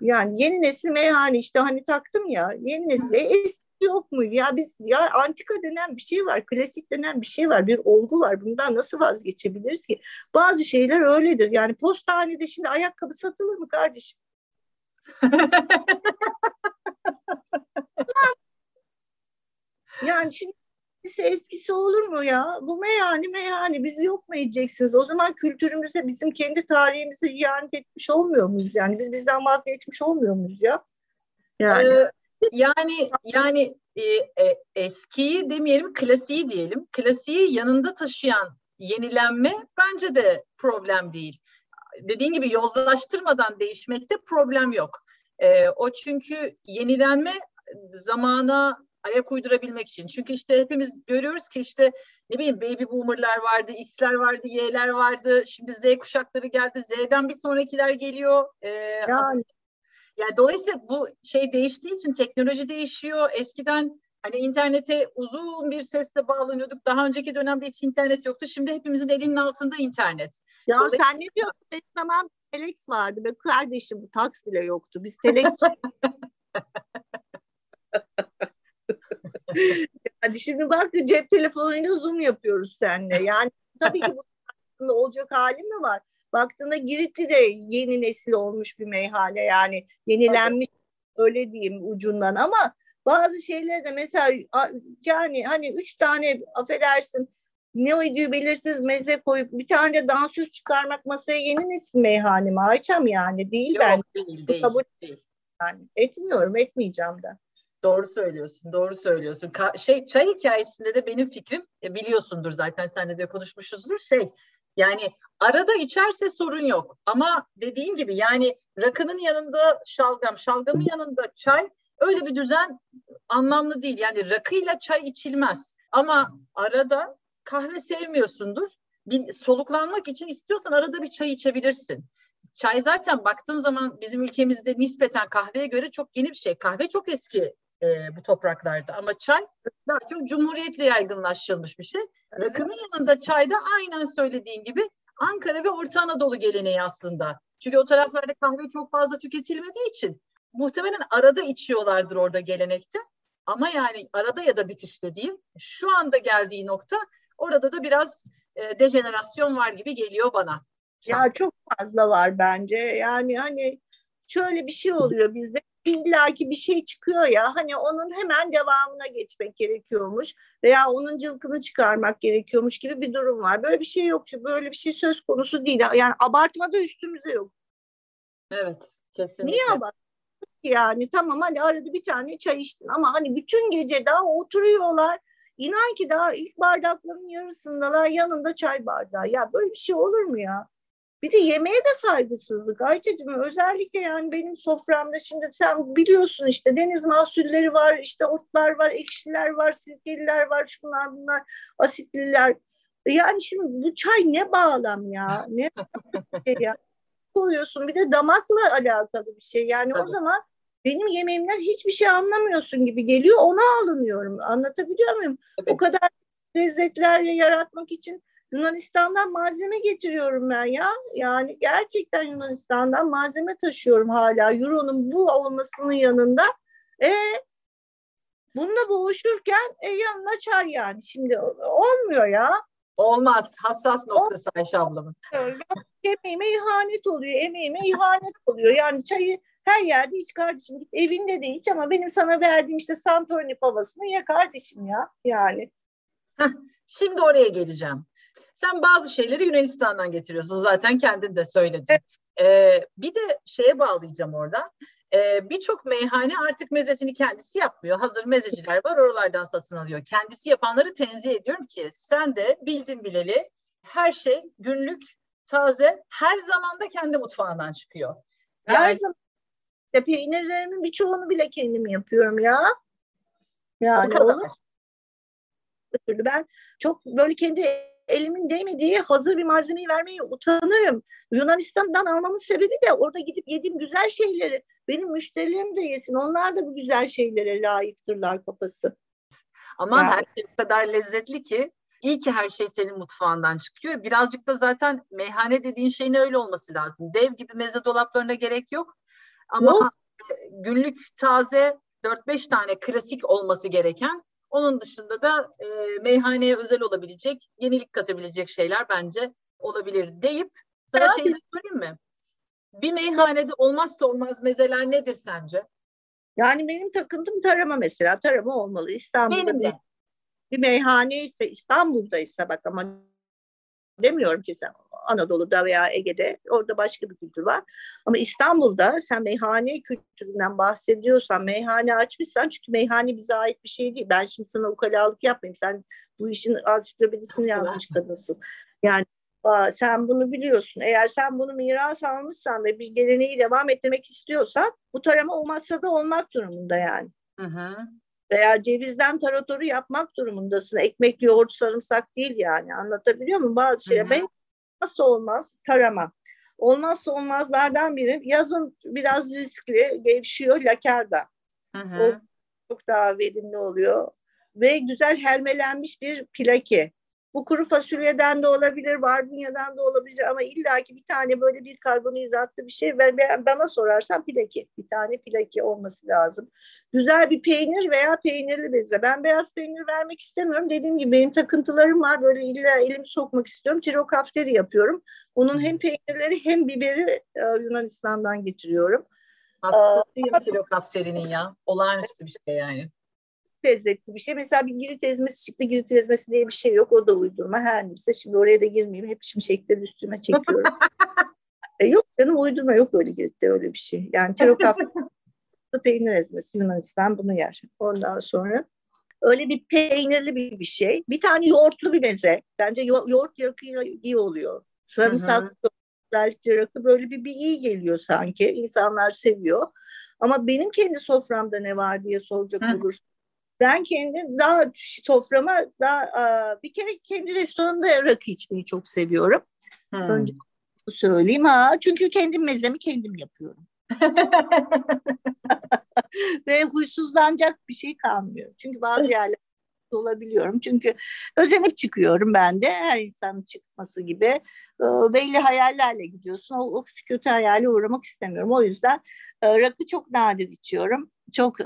Yani yeni nesil meyhane işte hani taktım ya. Yeni nesil eski yok mu? Ya biz ya antika denen bir şey var. Klasik denen bir şey var. Bir olgu var. Bundan nasıl vazgeçebiliriz ki? Bazı şeyler öyledir. Yani postanede şimdi ayakkabı satılır mı kardeşim? Yani şimdi eskisi olur mu ya? Bu meyhane meyhane. Bizi yok mu edeceksiniz? O zaman kültürümüze, bizim kendi tarihimize ihanet etmiş olmuyor muyuz? Yani biz bizden vazgeçmiş olmuyor muyuz ya? Yani ee, yani yani e, e, eskiyi demeyelim, klasiği diyelim. Klasiği yanında taşıyan yenilenme bence de problem değil. Dediğin gibi yozlaştırmadan değişmekte problem yok. E, o çünkü yenilenme zamana ayak uydurabilmek için. Çünkü işte hepimiz görüyoruz ki işte ne bileyim baby boomer'lar vardı, X'ler vardı, Y'ler vardı. Şimdi Z kuşakları geldi. Z'den bir sonrakiler geliyor. E, yani. Yani dolayısıyla bu şey değiştiği için, teknoloji değişiyor. Eskiden hani internete uzun bir sesle bağlanıyorduk. Daha önceki dönemde hiç internet yoktu. Şimdi hepimizin elinin altında internet. Ya dolayısıyla... sen ne diyorsun? Benim zaman telex vardı. Be kardeşim, tax bile yoktu. Biz telex. Yani şimdi bak cep telefonuyla zoom yapıyoruz seninle. Yani tabii ki bunun olacak hali mi var? Baktığında Giritli de yeni nesil olmuş bir meyhane yani, yenilenmiş öyle diyeyim ucundan, ama Bazı şeyleri de mesela yani hani üç tane affedersin ne oyduğu belirsiz meze koyup bir tane de dansöz çıkarmak masaya yeni nesil meyhane mi Ayça'm yani değil Yok, ben. Değil, değil, kabul değil. Yani etmiyorum, etmeyeceğim de. Doğru söylüyorsun, doğru söylüyorsun. Ka- şey çay hikayesinde de benim fikrim biliyorsundur zaten seninle de konuşmuşuzdur şey. Yani arada içerse sorun yok ama dediğin gibi yani rakının yanında şalgam, şalgamın yanında çay öyle bir düzen anlamlı değil. Yani rakıyla çay içilmez ama arada kahve sevmiyorsundur. Bir soluklanmak için istiyorsan arada bir çay içebilirsin. Çay zaten baktığın zaman bizim ülkemizde nispeten kahveye göre çok yeni bir şey. Kahve çok eski e, bu topraklarda ama çay daha çok Cumhuriyet'le yaygınlaştırılmış bir şey. Rakının yanında çay da aynen söylediğin gibi Ankara ve Orta Anadolu geleneği aslında. Çünkü o taraflarda kahve çok fazla tüketilmediği için muhtemelen arada içiyorlardır orada gelenekte. Ama yani arada ya da bitişte diyeyim. Şu anda geldiği nokta orada da biraz e, dejenerasyon var gibi geliyor bana. Ya çok fazla var bence. Yani hani şöyle bir şey oluyor bizde. İllaki bir şey çıkıyor ya hani onun hemen devamına geçmek gerekiyormuş veya onun cılkını çıkarmak gerekiyormuş gibi bir durum var. Böyle bir şey yok. Böyle bir şey söz konusu değil. Yani abartma da üstümüze yok. Evet. Kesinlikle. Niye abartma? Yani tamam hani arada bir tane çay içtin ama hani bütün gece daha oturuyorlar. İnan ki daha ilk bardakların yarısındalar yanında çay bardağı. Ya böyle bir şey olur mu ya? Bir de yemeğe de saygısızlık Ayça'cığım. Özellikle yani benim soframda şimdi sen biliyorsun işte deniz mahsulleri var, işte otlar var, ekşiler var, sirkeliler var, şunlar bunlar, asitliler. Yani şimdi bu çay ne bağlam ya? Ne şey ya? Koyuyorsun bir de damakla alakalı bir şey. Yani tabii. O zaman benim yemeğimden hiçbir şey anlamıyorsun gibi geliyor. Ona alınıyorum. Anlatabiliyor muyum? Tabii. O kadar lezzetlerle yaratmak için Yunanistan'dan malzeme getiriyorum ben ya. Yani gerçekten Yunanistan'dan malzeme taşıyorum hala. Euro'nun bu olmasının yanında. E, bununla boğuşurken e, yanına çay yani. Şimdi olmuyor ya. Olmaz. Hassas noktası Ayşe ablamın. Emeğime ihanet oluyor. Emeğime ihanet oluyor. Yani çayı her yerde iç kardeşim. Git evinde de iç ama benim sana verdiğim işte Santorini havasını ye kardeşim ya. Yani. Heh, şimdi oraya geleceğim. Sen bazı şeyleri Yunanistan'dan getiriyorsun. Zaten kendin de söyledin. Evet. Ee, bir de şeye bağlayacağım oradan. Ee, Birçok meyhane artık mezesini kendisi yapmıyor. Hazır mezeciler var oralardan satın alıyor. Kendisi yapanları tenzih ediyorum ki sen de bildin bileli her şey günlük, taze, her zaman da kendi mutfağından çıkıyor. Yani... Her zaman peynirlerimin birçoğunu bile kendim yapıyorum ya. Yani onu ben çok böyle kendi elimin değmediği hazır bir malzemeyi vermeye utanırım. Yunanistan'dan almamın sebebi de orada gidip yediğim güzel şeyleri benim müşterilerim de yesin. Onlar da bu güzel şeylere layıktırlar kafası. Ama yani. Her şey o kadar lezzetli ki iyi ki her şey senin mutfağından çıkıyor. Birazcık da zaten meyhane dediğin şeyin öyle olması lazım. Dev gibi meze dolaplarına gerek yok. Ama no. günlük taze dört beş tane klasik olması gereken onun dışında da e, meyhaneye özel olabilecek, yenilik katabilecek şeyler bence olabilir deyip sana evet. Şeyleri söyleyeyim mi? Bir meyhanede olmazsa olmaz mezeler nedir sence? Yani benim takıntım tarama mesela. Tarama olmalı. İstanbul'da bir, bir meyhane ise, İstanbul'daysa bak ama demiyorum ki sen Anadolu'da veya Ege'de orada başka bir kültür var. Ama İstanbul'da sen meyhane kültüründen bahsediyorsan, meyhane açmışsan çünkü meyhane bize ait bir şey değil. Ben şimdi sana ukalalık yapmayayım. Sen bu işin ansiklopedisini yazmış kadınsın. Yani sen bunu biliyorsun. Eğer sen bunu miras almışsan ve bir geleneği devam ettirmek istiyorsan bu tarama olmazsa da olmak durumunda yani. Hı hı. Veya cevizden taratoru yapmak durumundasın. Ekmek, yoğurt, sarımsak değil yani. Anlatabiliyor muyum? Bazı şeyler ben olmazsa olmaz tarama. Olmazsa olmazlardan biri yazın biraz riskli gevşiyor lakarda. Hı hı. O çok daha verimli oluyor. Ve güzel helmelenmiş bir pilaki. Bu kuru fasulyeden de olabilir, barbunyadan da olabilir ama illaki bir tane böyle bir karbonhidratlı bir şey. Ben, ben, bana sorarsan pilaki. Bir tane pilaki olması lazım. Güzel bir peynir veya peynirli beze. Ben beyaz peynir vermek istemiyorum. Dediğim gibi benim takıntılarım var. Böyle illa elimi sokmak istiyorum. Tirokafteri yapıyorum. Onun hem peynirleri hem biberi e, Yunanistan'dan getiriyorum. Hastasıyım filokapterinin ya. Olağanüstü bir şey yani. Lezzetli bir şey. Mesela bir Girit ezmesi çıktı. Girit ezmesi diye bir şey yok. O da uydurma. Her neyse. Şimdi oraya da girmeyeyim. Hep şimşekleri üstüme çekiyorum. e, yok canım uydurma. Yok öyle Girit'te öyle bir şey. Yani filokapter peynir ezmesi. Yunanistan bunu yer. Ondan sonra öyle bir peynirli bir, bir şey. Bir tane yoğurtlu bir meze. Bence yo- yoğurt rakıyla iyi oluyor. Sarımsaklı özellikle rakı böyle bir, bir iyi geliyor sanki. İnsanlar seviyor. Ama benim kendi soframda ne var diye soracak Hı. olursun. Ben kendim daha soframa daha bir kere kendi restoranımda rakı içmeyi çok seviyorum. Hı. Önce söyleyeyim ha. Çünkü kendim mezemi kendim yapıyorum. Ve huysuzlanacak bir şey kalmıyor. Çünkü bazı yerlerde olabiliyorum. Çünkü özenip çıkıyorum ben de. Her insanın çıkması gibi. Belli hayallerle gidiyorsun. O, o kötü hayale uğramak istemiyorum. O yüzden rakı çok nadir içiyorum. Çok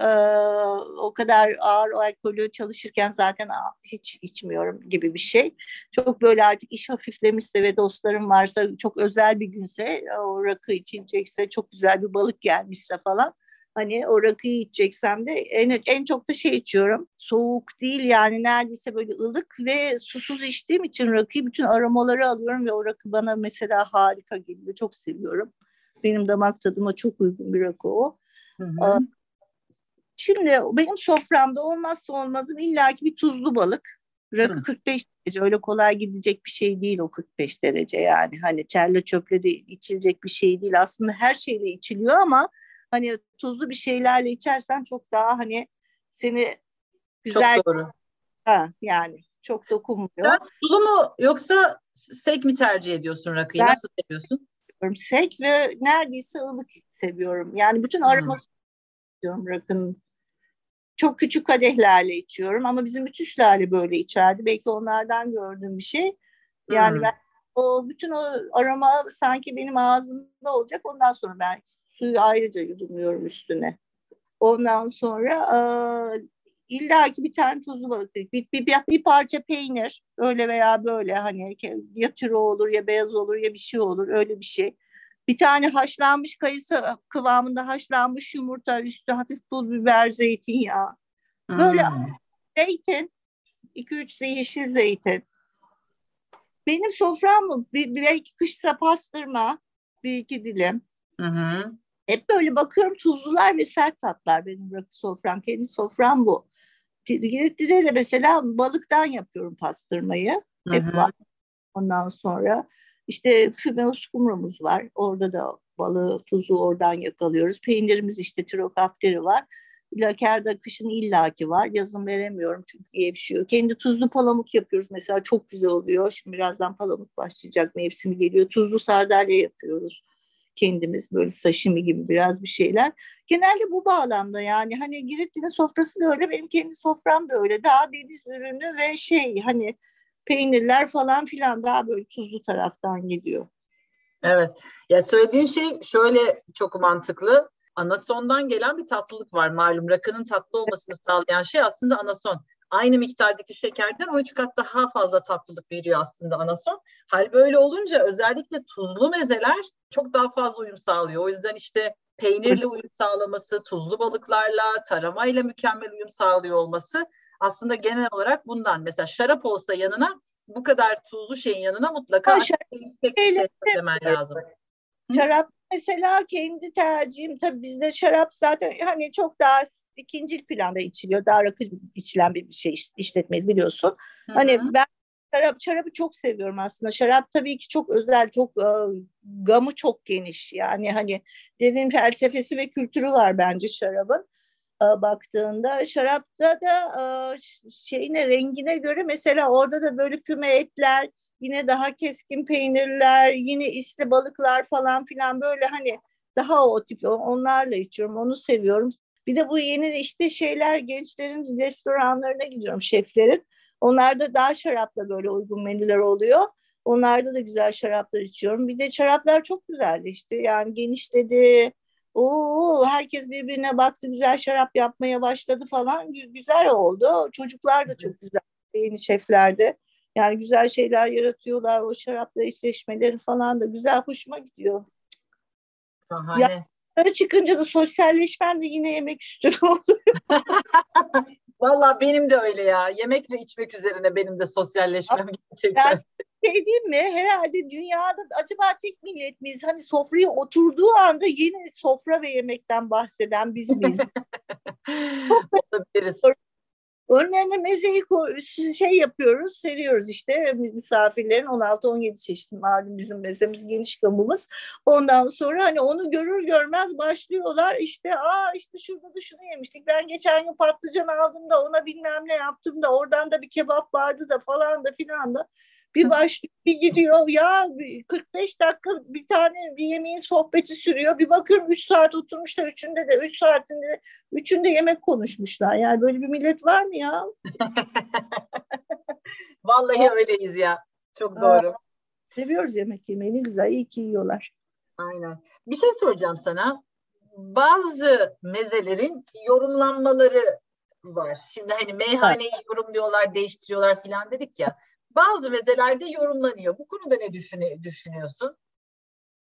o kadar ağır alkolü çalışırken zaten hiç içmiyorum gibi bir şey. Çok böyle artık iş hafiflemişse ve dostlarım varsa çok özel bir günse o rakı içilecekse çok güzel bir balık gelmişse falan. Hani o rakıyı içeceksem de en, en çok da şey içiyorum. Soğuk değil yani neredeyse böyle ılık ve susuz içtiğim için rakıyı bütün aromaları alıyorum ve o rakı bana mesela harika geliyor. Çok seviyorum. Benim damak tadıma çok uygun bir rakı o. Hı hı. Şimdi benim soframda olmazsa olmazım illaki bir tuzlu balık. Rakı hı. kırk beş derece öyle kolay gidecek bir şey değil o kırk beş derece yani. Hani çerle çöple de içilecek bir şey değil. Aslında her şeyle içiliyor ama hani tuzlu bir şeylerle içersen çok daha hani seni güzel... Çok doğru. Ha, yani çok dokunmuyor. Sen sulu mu yoksa sek mi tercih ediyorsun rakıyı? Ben nasıl seviyorsun? Sek ve neredeyse ılık seviyorum. Yani bütün aroması diyorum rakının. Çok küçük kadehlerle içiyorum ama bizim bütün sülale böyle içerdi. Belki onlardan gördüğüm bir şey. Yani hmm. ben o bütün o aroma sanki benim ağzımda olacak. Ondan sonra ben suyu ayrıca yudumluyorum üstüne. Ondan sonra ıı, illaki bir tane tuzlu balık, bir, bir, bir, bir parça peynir öyle veya böyle hani ya türü olur ya beyaz olur ya bir şey olur öyle bir şey. Bir tane haşlanmış kayısı kıvamında haşlanmış yumurta üstü hafif pul biber zeytinyağı. Böyle hmm. zeytin, iki üç yeşil zeytin. Benim sofram mı? Bir, bir kışsa pastırma, bir iki dilim. Hı hı. Hep böyle bakıyorum tuzlular ve sert tatlar benim rakı sofram. Kendi sofram bu. Giritli'de de mesela balıktan yapıyorum pastırmayı. Hı hı. Hep var. Ondan sonra işte fümeus kumrumuz var. Orada da balığı, tuzu oradan yakalıyoruz. Peynirimiz işte trokapteri var. Lakerda kışın illaki var. Yazın veremiyorum çünkü gevşiyor. Kendi tuzlu palamut yapıyoruz mesela. Çok güzel oluyor. Şimdi birazdan palamut başlayacak. Mevsimi geliyor. Tuzlu sardalya yapıyoruz. Kendimiz böyle sashimi gibi biraz bir şeyler. Genelde bu bağlamda yani hani Giritli'nin sofrası da öyle benim kendi sofram da öyle. Daha deniz ürünü ve şey hani peynirler falan filan daha böyle tuzlu taraftan gidiyor. Evet. Ya söylediğin şey şöyle çok mantıklı. Anasondan gelen bir tatlılık var malum. Rakının tatlı olmasını sağlayan şey aslında anason. Aynı miktardaki şekerden on üç kat daha fazla tatlılık veriyor aslında anason. Hal böyle olunca özellikle tuzlu mezeler çok daha fazla uyum sağlıyor. O yüzden işte peynirle uyum sağlaması, tuzlu balıklarla, taramayla mükemmel uyum sağlıyor olması aslında genel olarak bundan. Mesela şarap olsa yanına bu kadar tuzlu şeyin yanına mutlaka ha, şarap, yüksek bir şey demen lazım. Şarap mesela kendi tercihim tabii bizde şarap zaten hani çok daha ikinci planda içiliyor. Daha rakı içilen bir şey işletmeyiz biliyorsun. Hı-hı. Hani ben şarap, şarabı çok seviyorum aslında. Şarap tabii ki çok özel, çok ıı, gamı çok geniş. Yani hani derin felsefesi ve kültürü var bence şarabın. Iı, baktığında şarapta da ıı, şeyine rengine göre mesela orada da böyle füme etler, yine daha keskin peynirler, yine isli balıklar falan filan böyle hani daha o tip onlarla içiyorum. Onu seviyorum. Bir de bu yeni işte şeyler gençlerin restoranlarına gidiyorum şeflerin. Onlarda daha şarapla böyle uygun menüler oluyor. Onlarda da güzel şaraplar içiyorum. Bir de şaraplar çok güzelleşti. Yani genişledi. Oo, herkes birbirine baktı. Güzel şarap yapmaya başladı falan. Güzel oldu. Çocuklar da çok güzel. Yeni şeflerde. Yani güzel şeyler yaratıyorlar. O şarapla eşleşmeleri falan da güzel hoşuma gidiyor. Şahane. Dışarı çıkınca da sosyalleşmem de yine yemek üstüne oluyor. Valla benim de öyle ya. Yemek ve içmek üzerine benim de sosyalleşmem gerçekten. Ben şey diyeyim mi? Herhalde dünyada acaba tek millet miyiz? Hani sofraya oturduğu anda yine sofra ve yemekten bahseden biz miyiz? Olabiliriz. Önlerine mezeyi şey yapıyoruz, seriyoruz işte misafirlerin on altı on yedi çeşit, malum bizim mezemiz geniş kabımız. Ondan sonra hani onu görür görmez başlıyorlar işte, aa işte şurada da şunu yemiştik. Ben geçen gün patlıcan aldım da ona bilmem ne yaptım da oradan da bir kebap vardı da falan da filan da. Bir başlıyor, bir gidiyor ya, kırk beş dakika bir tane bir yemeğin sohbeti sürüyor. Bir bakıyorum üç saat oturmuşlar, üçünde de üç saatinde üçünde yemek konuşmuşlar. Yani böyle bir millet var mı ya? Vallahi öyleyiz ya. Çok doğru. Aa, seviyoruz yemek yemeyi, ne güzel, iyi ki yiyorlar. Aynen. Bir şey soracağım sana. Bazı mezelerin yorumlanmaları var. Şimdi hani meyhaneyi yorumluyorlar, değiştiriyorlar filan dedik ya. Bazı mezelerde yorumlanıyor. Bu konuda ne düşün- düşünüyorsun?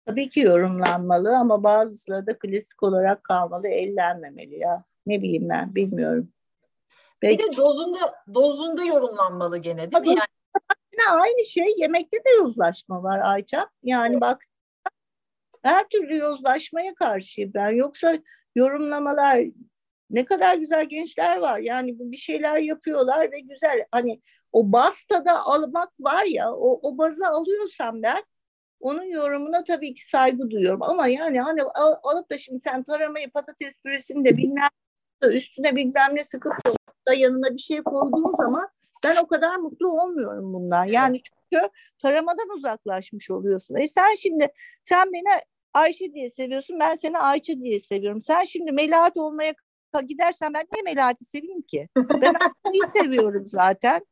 Tabii ki yorumlanmalı ama bazıları da klasik olarak kalmalı, ellenmemeli ya. Ne bileyim ben, bilmiyorum. Belki... Bir de dozunda, dozunda yorumlanmalı gene değil mi? Ha, yani... Aynı şey yemekte de yozlaşma var Ayça. Yani evet. Bak her türlü yozlaşmaya karşıyım ben. Yoksa yorumlamalar, ne kadar güzel gençler var. Yani bir şeyler yapıyorlar ve güzel hani o bastada almak var ya, o, o bazı alıyorsam ben onun yorumuna tabii ki saygı duyuyorum. Ama yani hani al, alıp da şimdi sen taramayı, patates püresini de bilmem de üstüne bilmem ne sıkıp da yanına bir şey koyduğun zaman ben o kadar mutlu olmuyorum bundan. Yani çünkü taramadan uzaklaşmış oluyorsun. E sen şimdi sen beni Ayşe diye seviyorsun, ben seni Ayça diye seviyorum. Sen şimdi melahat olmaya gidersen ben niye melahati seveyim ki? Ben Ayça'yı seviyorum zaten.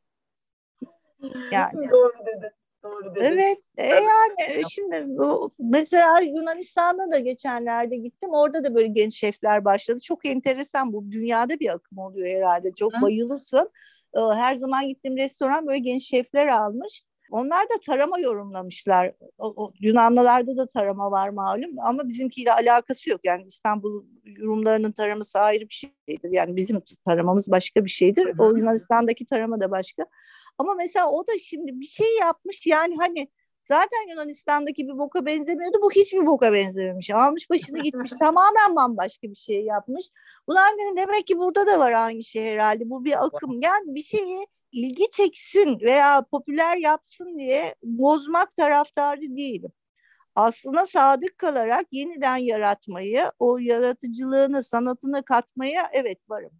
Yani. Doğru dedin. Doğru dedin. Evet. E yani şimdi mesela Yunanistan'da da geçenlerde gittim. Orada da böyle genç şefler başladı. Çok enteresan, bu dünyada bir akım oluyor herhalde. Çok Hı. bayılırsın. Her zaman gittiğim restoran böyle genç şefler almış. Onlar da tarama yorumlamışlar. O, o, Yunanlılarda da tarama var malum ama bizimkiyle alakası yok. Yani İstanbul yorumlarının taraması ayrı bir şeydir. Yani bizim taramamız başka bir şeydir. O Yunanistan'daki tarama da başka. Ama mesela o da şimdi bir şey yapmış yani hani zaten Yunanistan'daki bir boka benzemiyordu. Bu hiçbir boka benzememiş. Almış başını gitmiş. Tamamen bambaşka bir şey yapmış. Ulan dedim, demek ki burada da var aynı şey herhalde. Bu bir akım. Yani bir şeyi ilgi çeksin veya popüler yapsın diye bozmak taraftarı değilim. Aslına sadık kalarak yeniden yaratmayı, o yaratıcılığını, sanatını katmaya evet varım.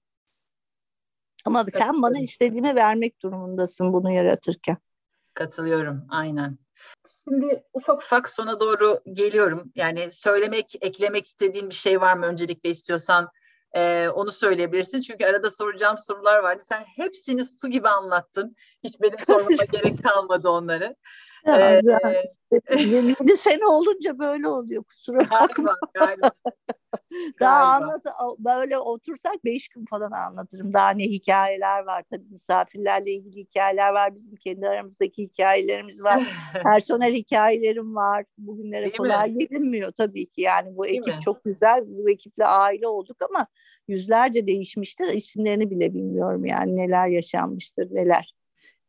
Ama sen bana istediğimi vermek durumundasın bunu yaratırken. Katılıyorum, aynen. Şimdi ufak ufak sona doğru geliyorum. Yani söylemek, eklemek istediğin bir şey var mı? Öncelikle istiyorsan Ee, onu söyleyebilirsin. Çünkü arada soracağım sorular vardı. Sen hepsini su gibi anlattın. Hiç benim sormama gerek kalmadı onları. Ee, yirmi sene olunca böyle oluyor. Kusura bakma. Galiba, galiba. Daha anlat, böyle otursak beş gün falan anlatırım. Daha ne hikayeler var. Tabii misafirlerle ilgili hikayeler var. Bizim kendi aramızdaki hikayelerimiz var. Personel hikayelerim var. Bugünlere Değil kolay mi? Gelinmiyor tabii ki. Yani bu Değil ekip mi? Çok güzel. Bu ekiple aile olduk ama yüzlerce değişmiştir. İsimlerini bile bilmiyorum yani. Neler yaşanmıştır, neler.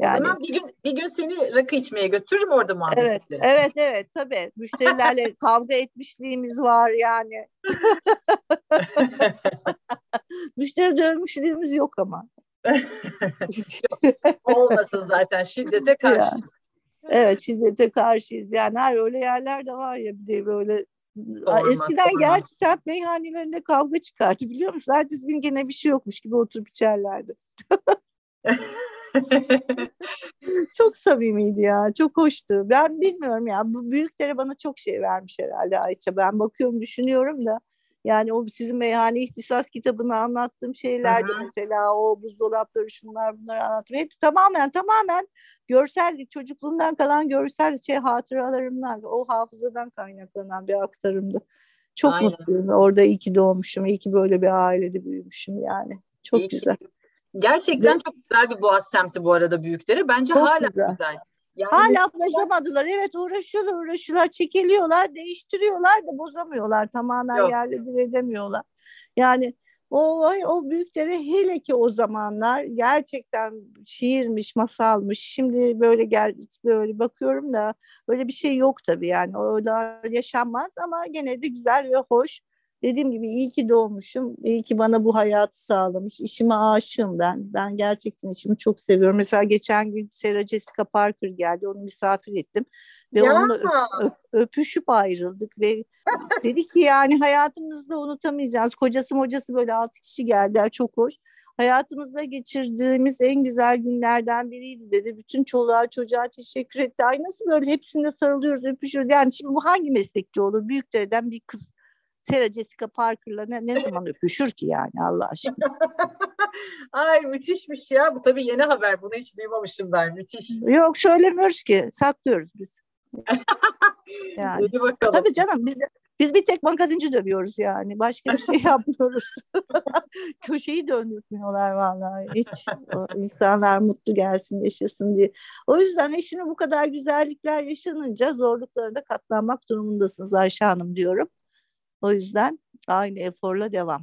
Yani. O zaman bir gün, bir gün seni rakı içmeye götürürüm orada muhabbet evet, edelim. Evet, evet tabii. Müşterilerle kavga etmişliğimiz var yani. Müşteri dövmüşlüğümüz yok ama. Yok, olmasın zaten, şiddete karşıyız. Evet, şiddete karşıyız. Yani her öyle yerler de var ya, bir de böyle. Doğru, eskiden doğru. Gerçi sert meyhanelerinde kavga çıkardı biliyor musun? Herkes gün gene bir şey yokmuş gibi oturup içerlerdi. Çok samimiydi ya, çok hoştu. Ben bilmiyorum ya, bu Büyükdere bana çok şey vermiş herhalde Ayça. Ben bakıyorum, düşünüyorum da yani o sizin meyhane ihtisas kitabını anlattığım şeylerde mesela o buzdolapları, şunlar bunları anlattım. Hep tamamen tamamen görsel, çocukluğumdan kalan görsel şey hatıralarımdan, o hafızadan kaynaklanan bir aktarımdı. Çok Aynen. mutluyum orada, iyi ki doğmuşum, iyi ki böyle bir ailede büyümüşüm yani. Çok iyi, güzel. Gerçekten evet. Çok güzel bir Boğaz semti bu arada Büyükdere. Bence çok hala güzel. güzel. Yani hala ulaşamadılar. Evet uğraşıyorlar uğraşıyorlar. Çekiliyorlar, değiştiriyorlar da bozamıyorlar. Tamamen yok, yerle bir edemiyorlar. Yani o, o Büyükdere hele ki o zamanlar gerçekten şiirmiş, masalmış. Şimdi böyle gel, böyle bakıyorum da öyle bir şey yok tabii yani. O öyle yaşanmaz ama gene de güzel ve hoş. Dediğim gibi iyi ki doğmuşum. İyi ki bana bu hayatı sağlamış. İşime aşığım ben. Ben gerçekten işimi çok seviyorum. Mesela geçen gün Sarah Jessica Parker geldi. Onu misafir ettim. Ve ya. onunla öp, öp, öpüşüp ayrıldık. Ve dedi ki yani hayatımızda unutamayacağız. Kocası mocası böyle altı kişi geldiler. Çok hoş. Hayatımızda geçirdiğimiz en güzel günlerden biriydi dedi. Bütün çoluğa çocuğa teşekkür etti. Ay nasıl böyle hepsinde sarılıyoruz, öpüşüyoruz. Yani şimdi bu hangi meslekte olur? Büyükdere'den bir kız. Sarah Jessica Parker'la ne, ne zaman öpüşür ki yani Allah aşkına. Ay müthişmiş ya. Bu tabii yeni haber. Bunu hiç duymamıştım ben. Müthiş. Yok söylemiyoruz ki. Saklıyoruz biz. Yani. Hadi bakalım. Tabii canım biz, biz bir tek magazinci dövüyoruz yani. Başka bir şey yapmıyoruz. Köşeyi döndürtmüyorlar vallahi. Hiç insanlar mutlu gelsin yaşasın diye. O yüzden eşime bu kadar güzellikler yaşanınca zorluklara da katlanmak durumundasınız Ayşe Hanım diyorum. O yüzden aynı eforla devam.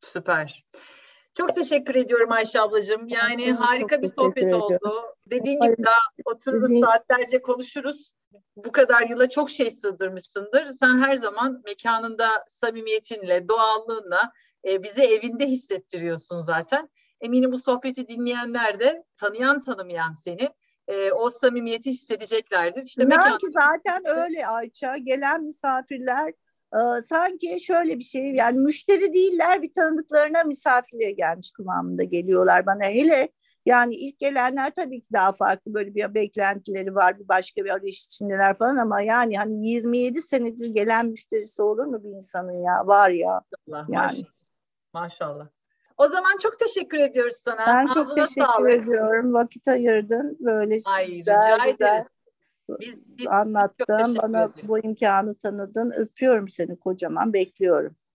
Süper. Çok teşekkür ediyorum Ayşe ablacığım. Yani çok harika çok bir sohbet ediyorum. Oldu. Dediğin gibi daha otururuz Dediğin... saatlerce konuşuruz. Bu kadar yıla çok şey sığdırmışsındır. Sen her zaman mekanında samimiyetinle, doğallığınla e, bizi evinde hissettiriyorsun zaten. Eminim bu sohbeti dinleyenler de tanıyan tanımayan seni. E, o samimiyeti hissedeceklerdir. İşte mekan... Zaten öyle Ayça. Gelen misafirler sanki şöyle bir şey yani müşteri değiller bir tanıdıklarına misafirliğe gelmiş kıvamında geliyorlar bana hele yani ilk gelenler tabii ki daha farklı böyle bir beklentileri var bir başka bir arayış içindeler falan ama yani hani yirmi yedi senedir gelen müşterisi olur mu bir insanın ya var ya Allah, yani. Maşallah. Maşallah. O zaman çok teşekkür ediyoruz sana. Ben Ağzına çok teşekkür sağlık. Ediyorum vakit ayırdın böyle Ay, güzel rica güzel. Ederiz. Biz, biz anlattın, bana bu imkanı tanıdın. Öpüyorum seni kocaman, bekliyorum.